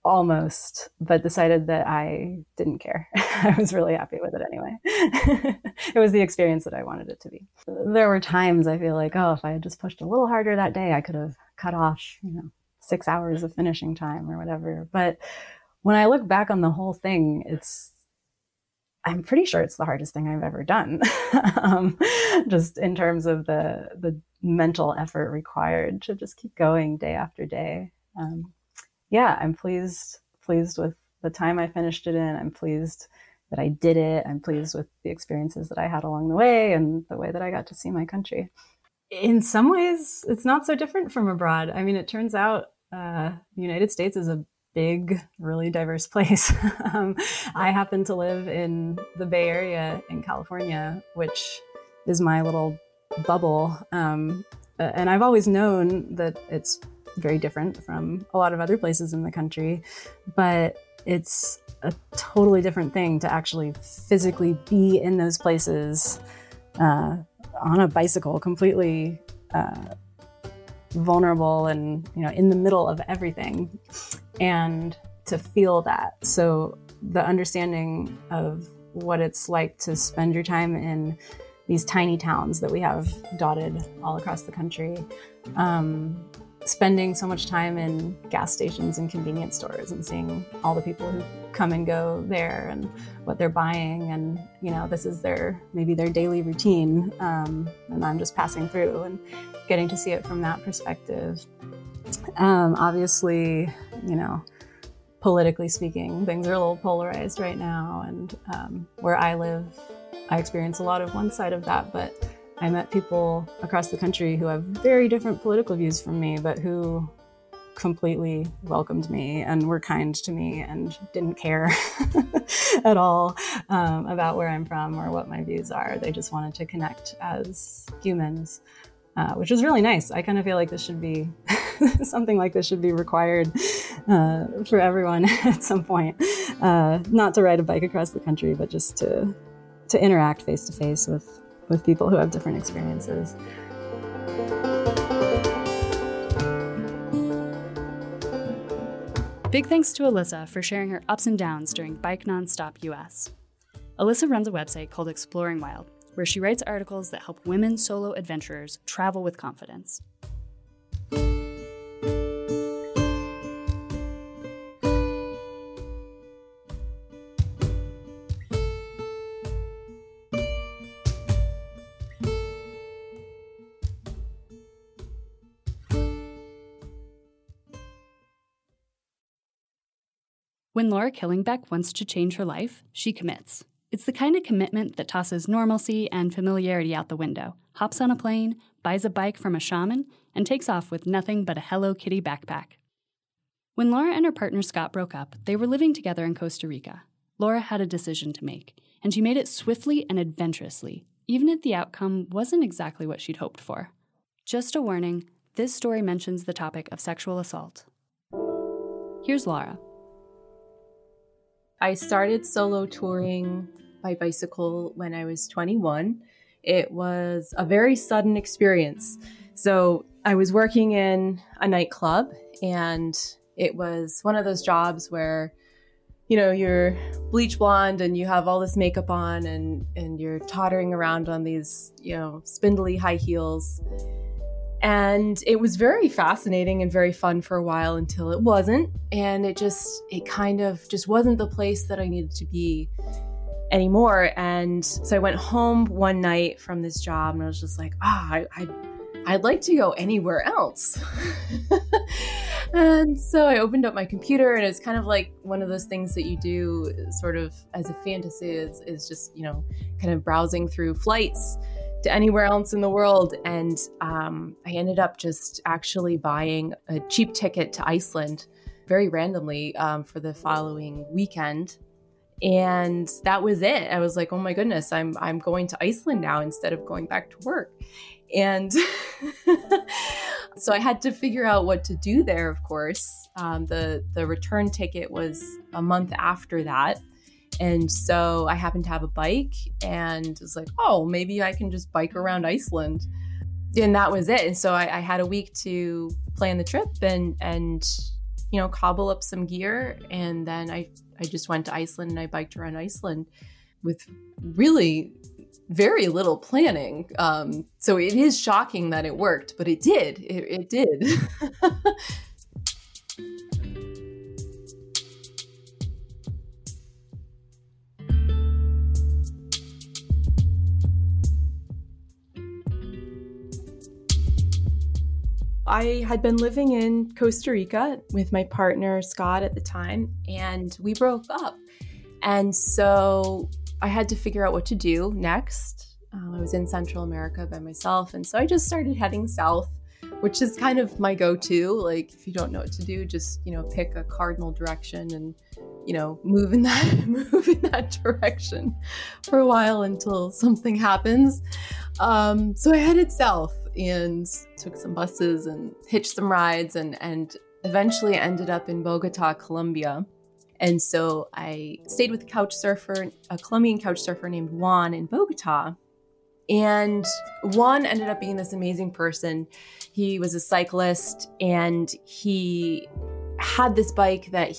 almost, but decided that I didn't care. I was really happy with it anyway. It was the experience that I wanted it to be. There were times I feel like, if I had just pushed a little harder that day, I could have cut off, 6 hours of finishing time or whatever. But when I look back on the whole thing, I'm pretty sure it's the hardest thing I've ever done, just in terms of the mental effort required to just keep going day after day. I'm pleased with the time I finished it in. I'm pleased that I did it. I'm pleased with the experiences that I had along the way and the way that I got to see my country. In some ways, it's not so different from abroad. I mean, it turns out the United States is a big, really diverse place. I happen to live in the Bay Area in California, which is my little bubble. And I've always known that it's very different from a lot of other places in the country, but it's a totally different thing to actually physically be in those places on a bicycle, completely vulnerable and, in the middle of everything. And to feel that. So the understanding of what it's like to spend your time in these tiny towns that we have dotted all across the country, spending so much time in gas stations and convenience stores and seeing all the people who come and go there and what they're buying, and this is maybe their daily routine, and I'm just passing through and getting to see it from that perspective. Obviously, politically speaking, things are a little polarized right now. And where I live, I experience a lot of one side of that. But I met people across the country who have very different political views from me, but who completely welcomed me and were kind to me and didn't care at all about where I'm from or what my views are. They just wanted to connect as humans. Which is really nice. I kind of feel like this should be something like this should be required for everyone at some point. Not to ride a bike across the country, but just to interact face to face with people who have different experiences. Big thanks to Alyssa for sharing her ups and downs during Bike Nonstop US. Alyssa runs a website called Exploring Wild, where she writes articles that help women solo adventurers travel with confidence. When Laura Killingbeck wants to change her life, she commits. It's the kind of commitment that tosses normalcy and familiarity out the window, hops on a plane, buys a bike from a shaman, and takes off with nothing but a Hello Kitty backpack. When Laura and her partner Scott broke up, they were living together in Costa Rica. Laura had a decision to make, and she made it swiftly and adventurously, even if the outcome wasn't exactly what she'd hoped for. Just a warning, this story mentions the topic of sexual assault. Here's Laura. I started solo touring by bicycle when I was 21. It was a very sudden experience. So I was working in a nightclub, and it was one of those jobs where you know, you're bleach blonde and you have all this makeup on and you're tottering around on these, you know, spindly high heels. And it was very fascinating and very fun for a while until it wasn't. And it kind of just wasn't the place that I needed to be anymore. And so I went home one night from this job and I was just like, I'd like to go anywhere else. And so I opened up my computer, and it's kind of like one of those things that you do sort of as a fantasy is just, you know, kind of browsing through flights to anywhere else in the world. And I ended up just actually buying a cheap ticket to Iceland very randomly for the following weekend. And that was it. I was like, oh my goodness, I'm going to Iceland now instead of going back to work. And so I had to figure out what to do there, of course. The return ticket was a month after that. And so I happened to have a bike and was like, oh, maybe I can just bike around Iceland. And that was it. And so I had a week to plan the trip and you know, cobble up some gear. And then I just went to Iceland and I biked around Iceland with really very little planning. So it is shocking that it worked, but it did. It did. I had been living in Costa Rica with my partner, Scott, at the time, and we broke up. And so I had to figure out what to do next. I was in Central America by myself, and so I just started heading south, which is kind of my go-to. Like, if you don't know what to do, just, you know, pick a cardinal direction and, you know, move in that direction for a while until something happens. So I headed south and took some buses and hitched some rides and eventually ended up in Bogota, Colombia. And so I stayed with a Colombian couch surfer named Juan in Bogota. And Juan ended up being this amazing person. He was a cyclist and he had this bike that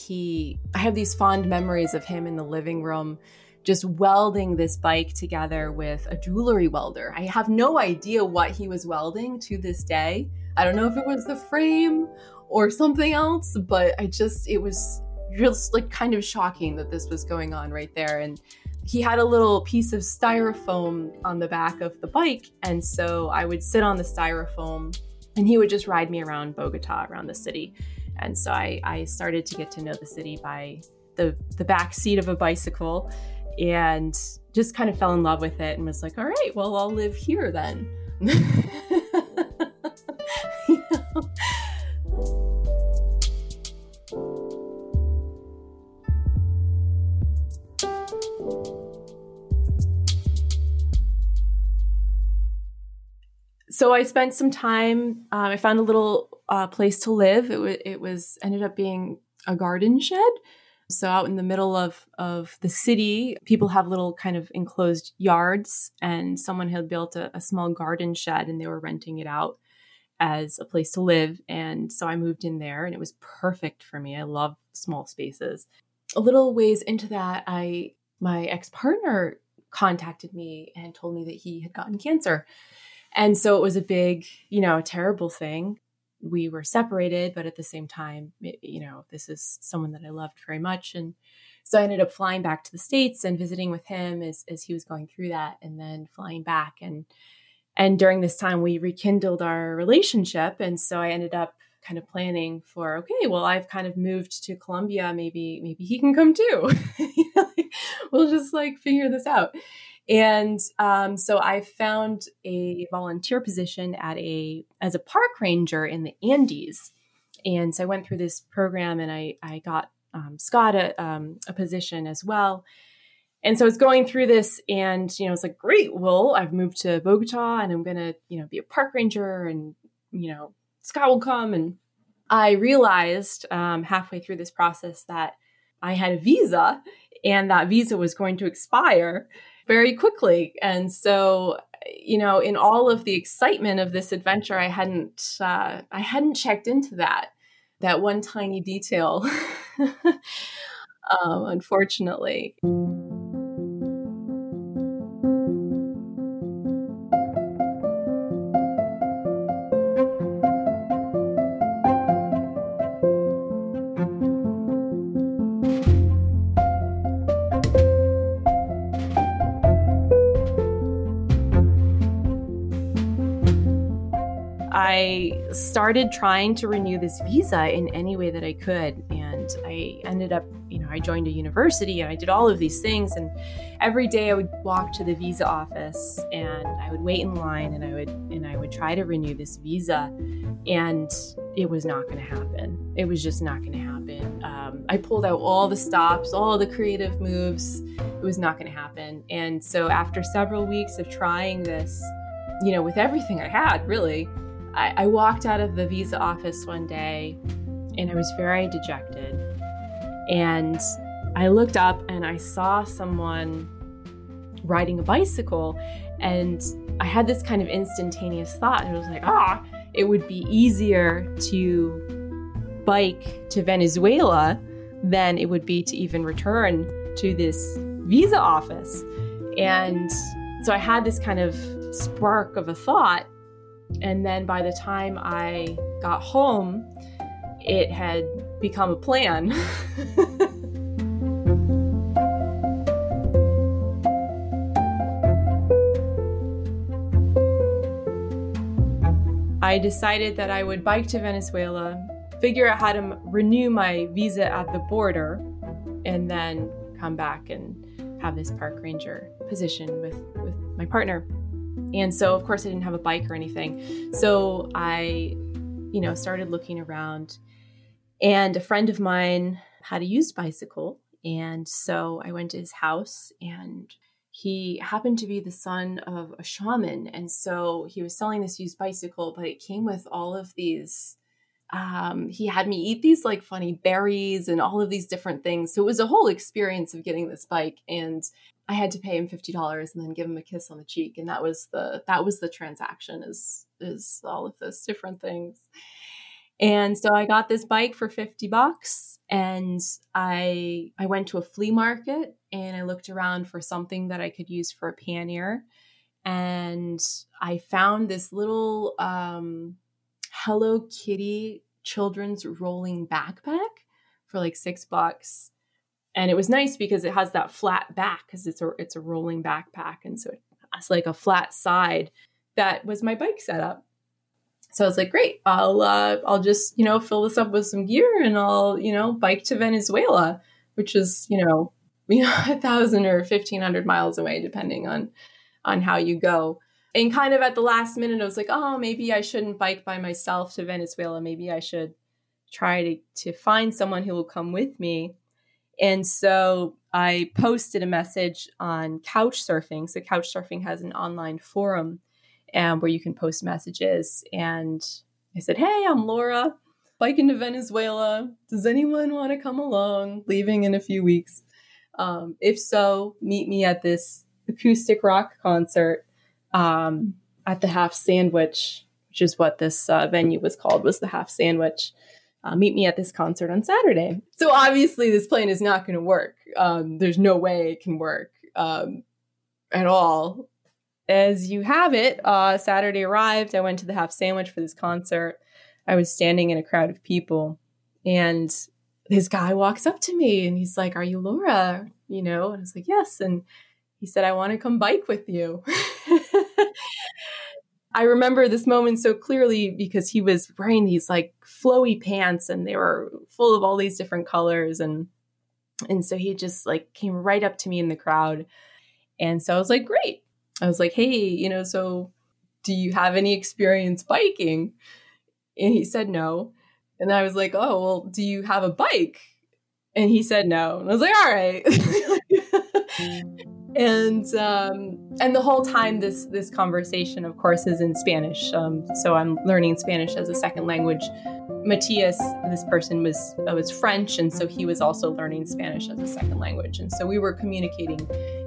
I have these fond memories of him in the living room, just welding this bike together with a jewelry welder. I have no idea what he was welding to this day. I don't know if it was the frame or something else, but it was just like kind of shocking that this was going on right there. And he had a little piece of styrofoam on the back of the bike. And so I would sit on the styrofoam and he would just ride me around Bogota, around the city. And so I started to get to know the city by the back seat of a bicycle and just kind of fell in love with it and was like, all right, well, I'll live here then. You know? So I spent some time, I found a little place to live. It ended up being a garden shed. So out in the middle of the city, people have little kind of enclosed yards, and someone had built a small garden shed and they were renting it out as a place to live. And so I moved in there and it was perfect for me. I love small spaces. A little ways into that, my ex-partner contacted me and told me that he had gotten cancer. And so it was a big, you know, terrible thing. We were separated, but at the same time, you know, this is someone that I loved very much. And so I ended up flying back to the States and visiting with him as he was going through that, and then flying back. And during this time, we rekindled our relationship. And so I ended up kind of planning for, okay, well, I've kind of moved to Colombia. Maybe he can come too. You know, like, we'll just like figure this out. And so I found a volunteer position as a park ranger in the Andes. And so I went through this program and I got Scott a position as well. And so I was going through this and, you know, it's like, great, well, I've moved to Bogota and I'm going to, you know, be a park ranger and, you know, Scott will come. And I realized halfway through this process that I had a visa and that visa was going to expire very quickly. And so, you know, in all of the excitement of this adventure, I hadn't checked into that one tiny detail. unfortunately. I started trying to renew this visa in any way that I could. And I ended up, I joined a university and I did all of these things. And every day I would walk to the visa office and I would wait in line and I would try to renew this visa. And it was not going to happen. It was just not going to happen. I pulled out all the stops, all the creative moves. It was not going to happen. And so after several weeks of trying this, with everything I had, really, I walked out of the visa office one day and I was very dejected. And I looked up and I saw someone riding a bicycle, and I had this kind of instantaneous thought. And I was like, it would be easier to bike to Venezuela than it would be to even return to this visa office. And so I had this kind of spark of a thought. And then by the time I got home, it had become a plan. I decided that I would bike to Venezuela, figure out how to renew my visa at the border, and then come back and have this park ranger position with my partner. And so, of course, I didn't have a bike or anything. So I, started looking around, and a friend of mine had a used bicycle. And so I went to his house, and he happened to be the son of a shaman. And so he was selling this used bicycle, but it came with all of these, he had me eat these like funny berries and all of these different things. So it was a whole experience of getting this bike, and I had to pay him $50 and then give him a kiss on the cheek. And that was the transaction, is all of those different things. And so I got this bike for $50, and I went to a flea market and I looked around for something that I could use for a pannier. And I found this little Hello Kitty children's rolling backpack for like $6. And it was nice because it has that flat back, because it's a rolling backpack. And so it has like a flat side. That was my bike setup. So I was like, great, I'll just, fill this up with some gear, and I'll, bike to Venezuela, which is, 1,000 or 1,500 miles away, depending on how you go. And kind of at the last minute, I was like, maybe I shouldn't bike by myself to Venezuela. Maybe I should try to find someone who will come with me. And so I posted a message on Couchsurfing. So Couchsurfing has an online forum where you can post messages. And I said, hey, I'm Laura, biking to Venezuela. Does anyone want to come along? Leaving in a few weeks. If so, meet me at this acoustic rock concert at the Half Sandwich, which is what this venue was called, was the Half Sandwich. Meet me at this concert on Saturday. So obviously this plan is not going to work. There's no way it can work at all. As you have it, Saturday arrived. I went to the Half Sandwich for this concert. I was standing in a crowd of people, and this guy walks up to me and he's like, are you Laura? And I was like, yes. And he said, I want to come bike with you. I remember this moment so clearly because he was wearing these like flowy pants, and they were full of all these different colors. And so he just like came right up to me in the crowd. And so I was like, great. I was like, hey, so do you have any experience biking? And he said, no. And I was like, oh, well, do you have a bike? And he said, no. And I was like, all right. And the whole time this conversation, of course, is in Spanish. So I'm learning Spanish as a second language. Matias, this person, was French, and so he was also learning Spanish as a second language. And so we were communicating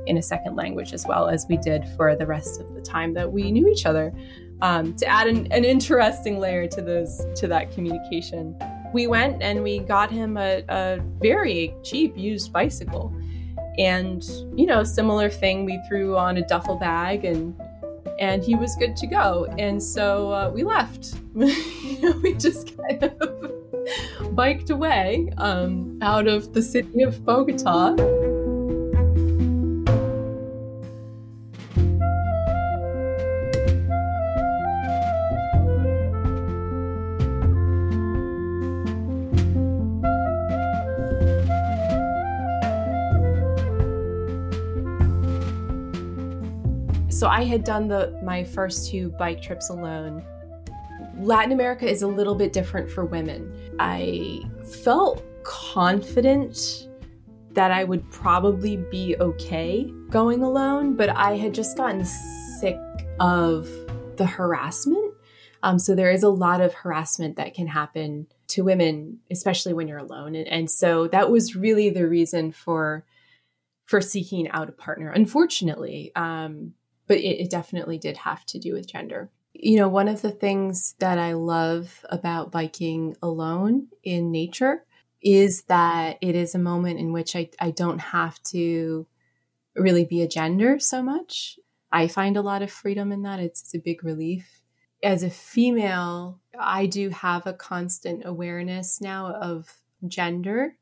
in a second language as well as we did for the rest of the time that we knew each other, to add an interesting layer to that communication. we went and we got him a very cheap used bicycle. And, you know, similar thing, we threw on a duffel bag and he was good to go. And so we left. We just kind of biked away out of the city of Bogota. So I had done my first two bike trips alone. Latin America is a little bit different for women. I felt confident that I would probably be okay going alone, but I had just gotten sick of the harassment. So there is a lot of harassment that can happen to women, especially when you're alone. And so that was really the reason for seeking out a partner, unfortunately. But it definitely did have to do with gender. You know, one of the things that I love about biking alone in nature is that it is a moment in which I don't have to really be a gender so much. I find a lot of freedom in that. It's a big relief. As a female, I do have a constant awareness now of gender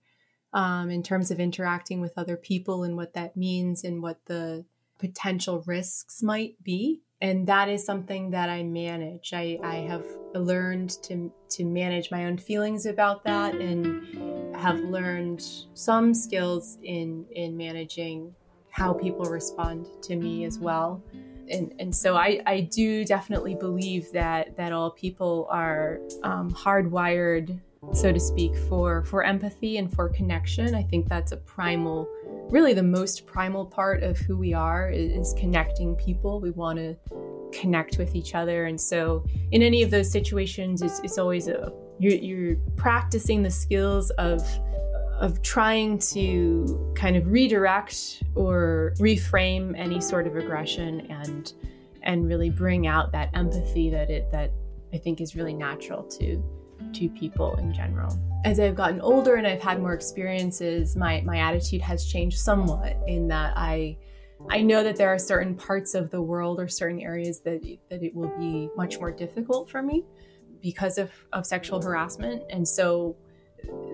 in terms of interacting with other people and what that means and what the potential risks might be. And that is something that I manage. I have learned to manage my own feelings about that and have learned some skills in managing how people respond to me as well. And so I do definitely believe that all people are hardwired, so to speak, for empathy and for connection. I think that's a primal, really the most primal part of who we are is connecting people. We want to connect with each other. And so in any of those situations, it's always you're practicing the skills of trying to kind of redirect or reframe any sort of aggression and really bring out that empathy that I think is really natural to people in general. As I've gotten older and I've had more experiences, my attitude has changed somewhat in that I know that there are certain parts of the world or certain areas that it will be much more difficult for me because of sexual harassment. And so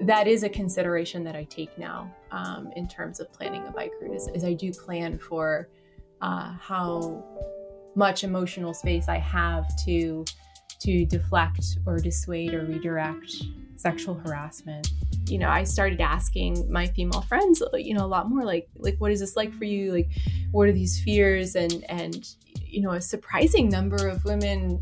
that is a consideration that I take now in terms of planning a bike route, is I do plan for how much emotional space I have to deflect or dissuade or redirect sexual harassment. You know, I started asking my female friends, you know, a lot more like, what is this like for you? Like, what are these fears? And, you know, a surprising number of women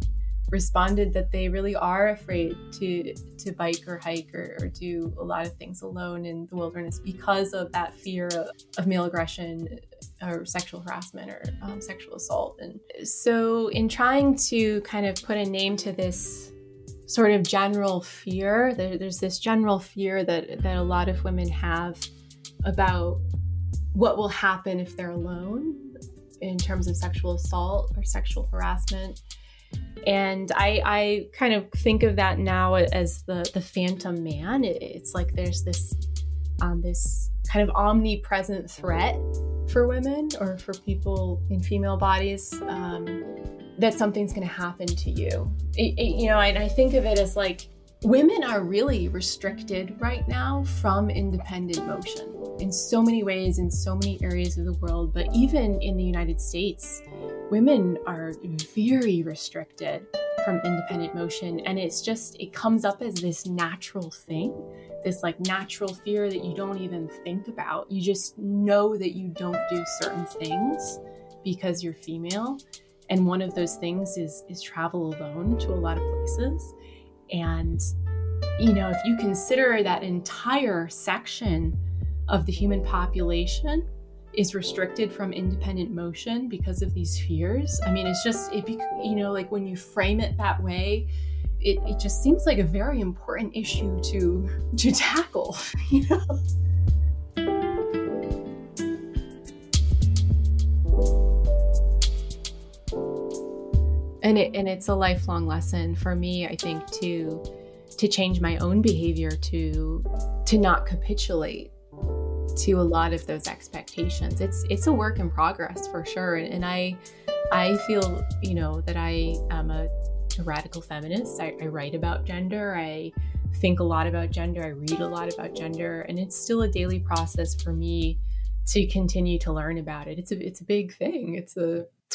responded that they really are afraid to bike or hike or do a lot of things alone in the wilderness because of that fear of male aggression or sexual harassment or sexual assault. And so in trying to kind of put a name to this sort of general fear, there's this general fear that a lot of women have about what will happen if they're alone in terms of sexual assault or sexual harassment. And I kind of think of that now as the phantom man. It's like there's this kind of omnipresent threat for women or for people in female bodies that something's going to happen to you. You know, and I think of it as like women are really restricted right now from independent motion in so many ways, in so many areas of the world, but even in the United States, women are very restricted from independent motion, and it's just, it comes up as this natural thing, this like natural fear that you don't even think about. You just know that you don't do certain things because you're female, and one of those things is travel alone to a lot of places. And, you know, if you consider that entire section of the human population is restricted from independent motion because of these fears. I mean, it's just, you know, like when you frame it that way, it just seems like a very important issue to tackle, you know? And it's a lifelong lesson for me, I think, to to change my own behavior to not capitulate to a lot of those expectations. It's a work in progress for sure. And I feel, you know, that I am a radical feminist. I write about gender. I think a lot about gender. I read a lot about gender, and it's still a daily process for me to continue to learn about it. It's a big thing. It's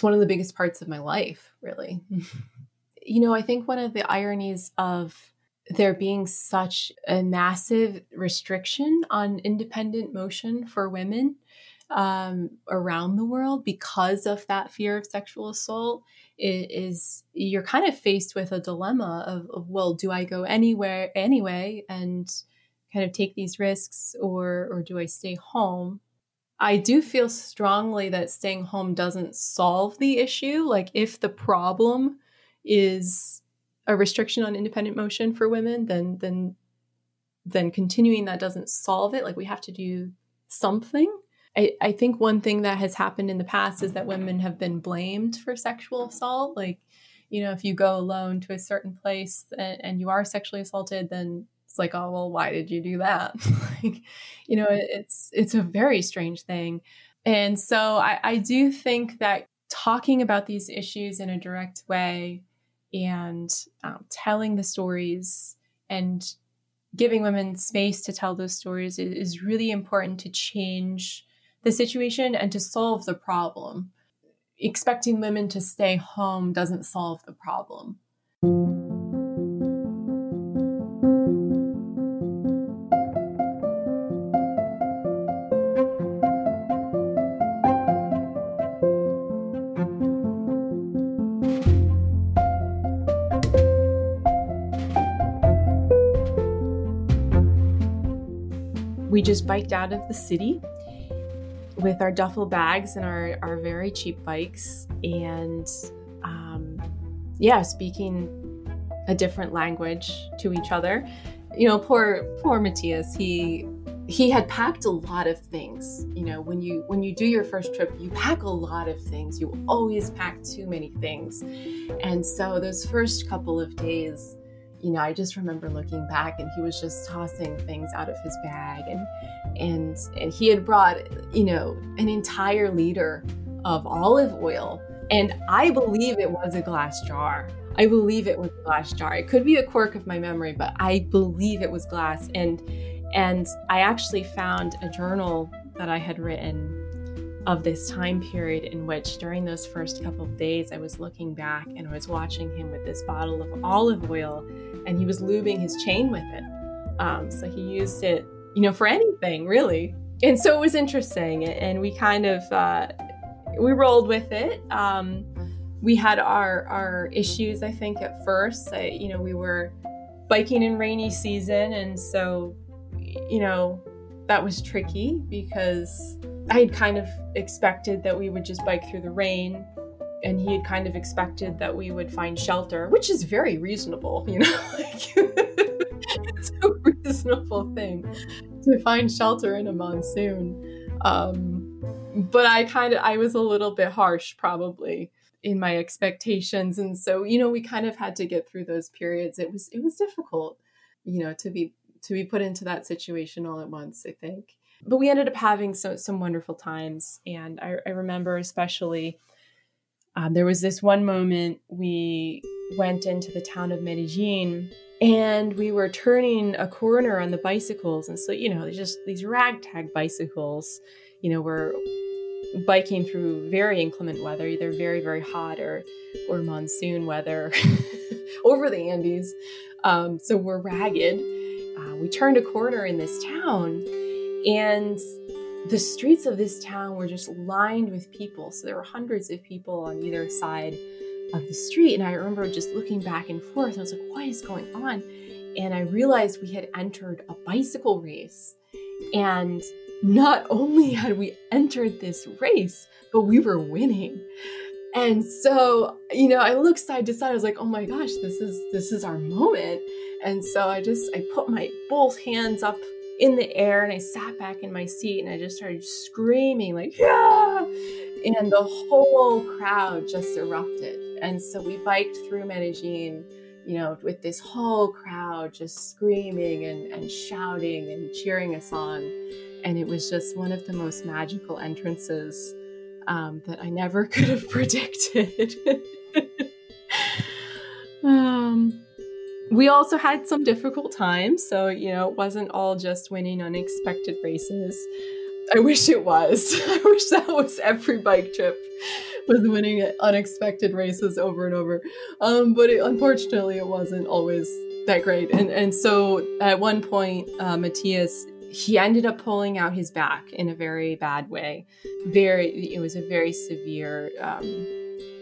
one of the biggest parts of my life, really. You know, I think one of the ironies of there being such a massive restriction on independent motion for women around the world because of that fear of sexual assault is you're kind of faced with a dilemma of, well, do I go anywhere anyway and kind of take these risks or do I stay home? I do feel strongly that staying home doesn't solve the issue. Like if the problem is a restriction on independent motion for women, then continuing that doesn't solve it. Like we have to do something. I think one thing that has happened in the past is that women have been blamed for sexual assault. Like, you know, if you go alone to a certain place and you are sexually assaulted, then it's like, oh, well, why did you do that? Like, you know, it's a very strange thing. And so I do think that talking about these issues in a direct way and telling the stories and giving women space to tell those stories is really important to change the situation and to solve the problem. Expecting women to stay home doesn't solve the problem. We just biked out of the city with our duffel bags and our very cheap bikes and, speaking a different language to each other. You know, poor Matias, he had packed a lot of things. You know, when you do your first trip, you pack a lot of things. You always pack too many things. And so those first couple of days, you know, I just remember looking back and he was just tossing things out of his bag and he had brought, you know, an entire liter of olive oil. And I believe it was a glass jar. It could be a quirk of my memory, but I believe it was glass. And I actually found a journal that I had written of this time period in which during those first couple of days, I was looking back and I was watching him with this bottle of olive oil and he was lubing his chain with it. So he used it, you know, for anything really. And so it was interesting. And we kind of, we rolled with it. We had our issues, I think at first, you know, we were biking in rainy season. And so, you know, that was tricky because I had kind of expected that we would just bike through the rain and he had kind of expected that we would find shelter, which is very reasonable, you know, like it's a reasonable thing to find shelter in a monsoon. But I was a little bit harsh probably in my expectations. And so, you know, we kind of had to get through those periods. It was difficult, you know, to be put into that situation all at once, I think. But we ended up having some wonderful times. And I remember especially, there was this one moment we went into the town of Medellin and we were turning a corner on the bicycles. And so, you know, there's just these ragtag bicycles, you know, we're biking through very inclement weather, either very, very hot or monsoon weather over the Andes. So we're ragged. We turned a corner in this town. And the streets of this town were just lined with people. So there were hundreds of people on either side of the street. And I remember just looking back and forth. And I was like, what is going on? And I realized we had entered a bicycle race. And not only had we entered this race, but we were winning. And so, you know, I looked side to side. I was like, oh my gosh, this is our moment. And so I put my both hands up in the air and I sat back in my seat and I just started screaming like, yeah! And the whole crowd just erupted. And so we biked through Medellin, you know, with this whole crowd just screaming and shouting and cheering us on. And it was just one of the most magical entrances that I never could have predicted. We also had some difficult times, so, you know, it wasn't all just winning unexpected races. I wish it was. I wish that was every bike trip, was winning unexpected races over and over. But unfortunately, it wasn't always that great. And so at one point, Matias, he ended up pulling out his back in a very bad way. It was a very severe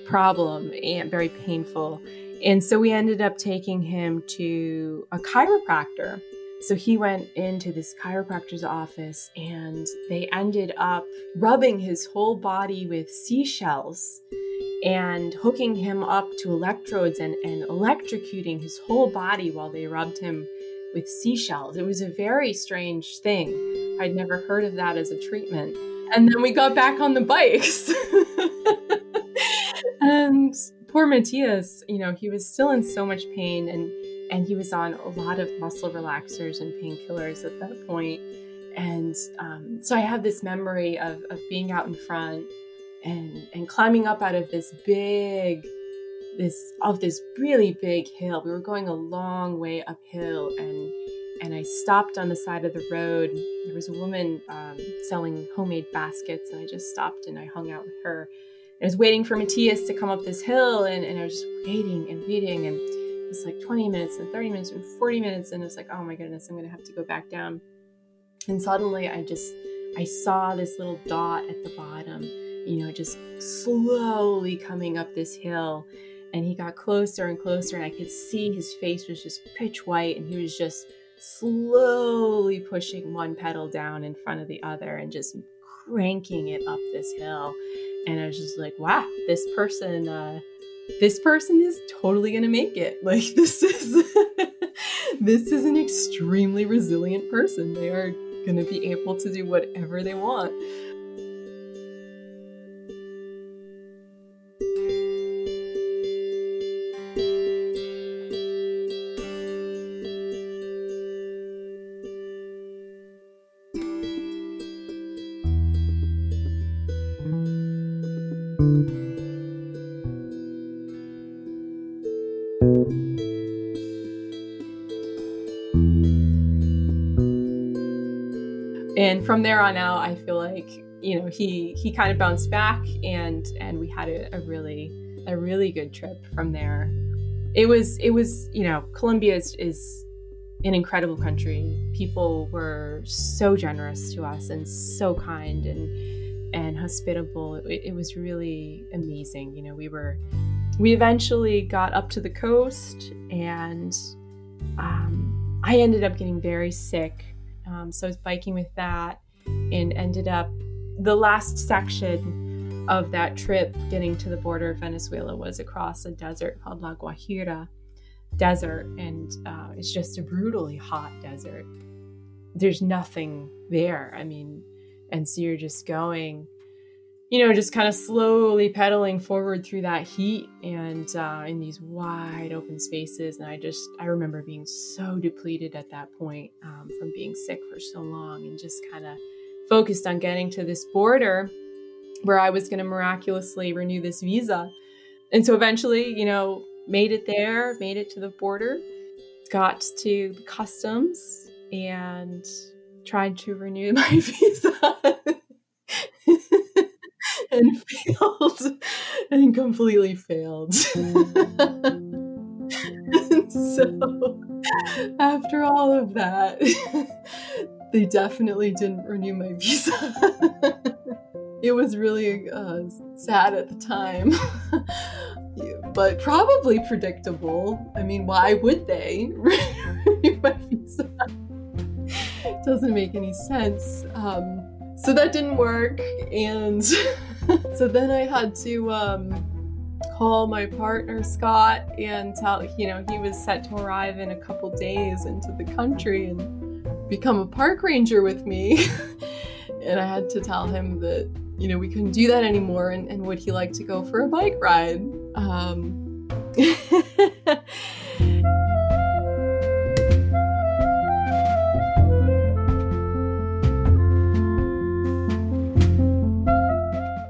problem and very painful. And so we ended up taking him to a chiropractor. So he went into this chiropractor's office and they ended up rubbing his whole body with seashells and hooking him up to electrodes and electrocuting his whole body while they rubbed him with seashells. It was a very strange thing. I'd never heard of that as a treatment. And then we got back on the bikes. And poor Matias, you know, he was still in so much pain and he was on a lot of muscle relaxers and painkillers at that point. And so I have this memory of being out in front and climbing up out of this really big hill. We were going a long way uphill and I stopped on the side of the road. There was a woman selling homemade baskets, and I just stopped and I hung out with her. I was waiting for Matias to come up this hill, and I was just waiting, and it was like 20 minutes and 30 minutes and 40 minutes, and it was like, oh my goodness, I'm going to have to go back down. And suddenly I saw this little dot at the bottom, you know, just slowly coming up this hill, and he got closer and closer, and I could see his face was just pitch white, and he was just slowly pushing one pedal down in front of the other and just cranking it up this hill. And I was just like, wow, this person is totally going to make it. Like, this is an extremely resilient person. They are going to be able to do whatever they want. And from there on out, I feel like, you know, he kind of bounced back and we had a really good trip from there. It was, you know, Colombia is an incredible country. People were so generous to us and so kind and hospitable. It was really amazing. You know, we eventually got up to the coast, and I ended up getting very sick. So I was biking with that and ended up the last section of that trip getting to the border of Venezuela was across a desert called La Guajira Desert. And it's just a brutally hot desert. There's nothing there. I mean, and so you're just going, you know, just kind of slowly pedaling forward through that heat and in these wide open spaces. And I remember being so depleted at that point from being sick for so long, and just kind of focused on getting to this border where I was going to miraculously renew this visa. And so eventually, you know, made it to the border, got to the customs and tried to renew my visa. And failed, and completely failed. And so after all of that, they definitely didn't renew my visa. It was really sad at the time, but probably predictable. I mean, why would they renew my visa? It doesn't make any sense. So that didn't work, and so then I had to call my partner Scott and tell, you know, he was set to arrive in a couple days into the country and become a park ranger with me. And I had to tell him that, you know, we couldn't do that anymore, and would he like to go for a bike ride?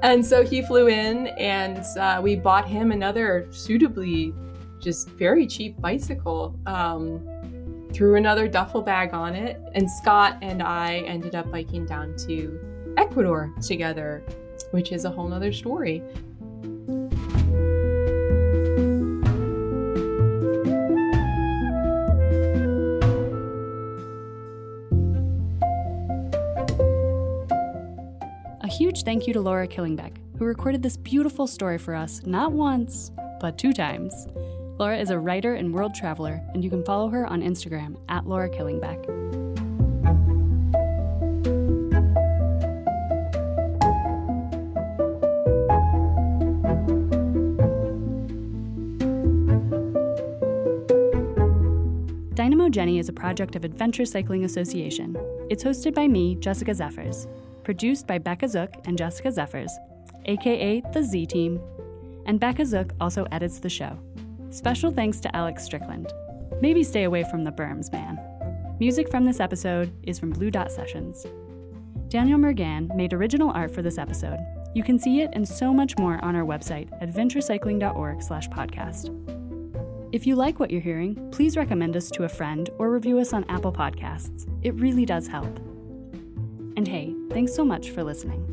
And so he flew in and we bought him another suitably just very cheap bicycle, threw another duffel bag on it. And Scott and I ended up biking down to Ecuador together, which is a whole nother story. A huge thank you to Laura Killingbeck, who recorded this beautiful story for us not once, but 2 times. Laura is a writer and world traveler, and you can follow her on Instagram at Laura Killingbeck. Dynamo Jenny is a project of Adventure Cycling Association. It's hosted by me, Jessica Zephyrs. Produced by Becca Zook and Jessica Zephyrs, aka the Z Team. And Becca Zook also edits the show. Special thanks to Alex Strickland. Maybe stay away from the berms, man. Music from this episode is from Blue Dot Sessions. Daniel Mergan made original art for this episode. You can see it and so much more on our website, adventurecycling.org/podcast. If you like what you're hearing, please recommend us to a friend or review us on Apple Podcasts. It really does help. And hey, thanks so much for listening.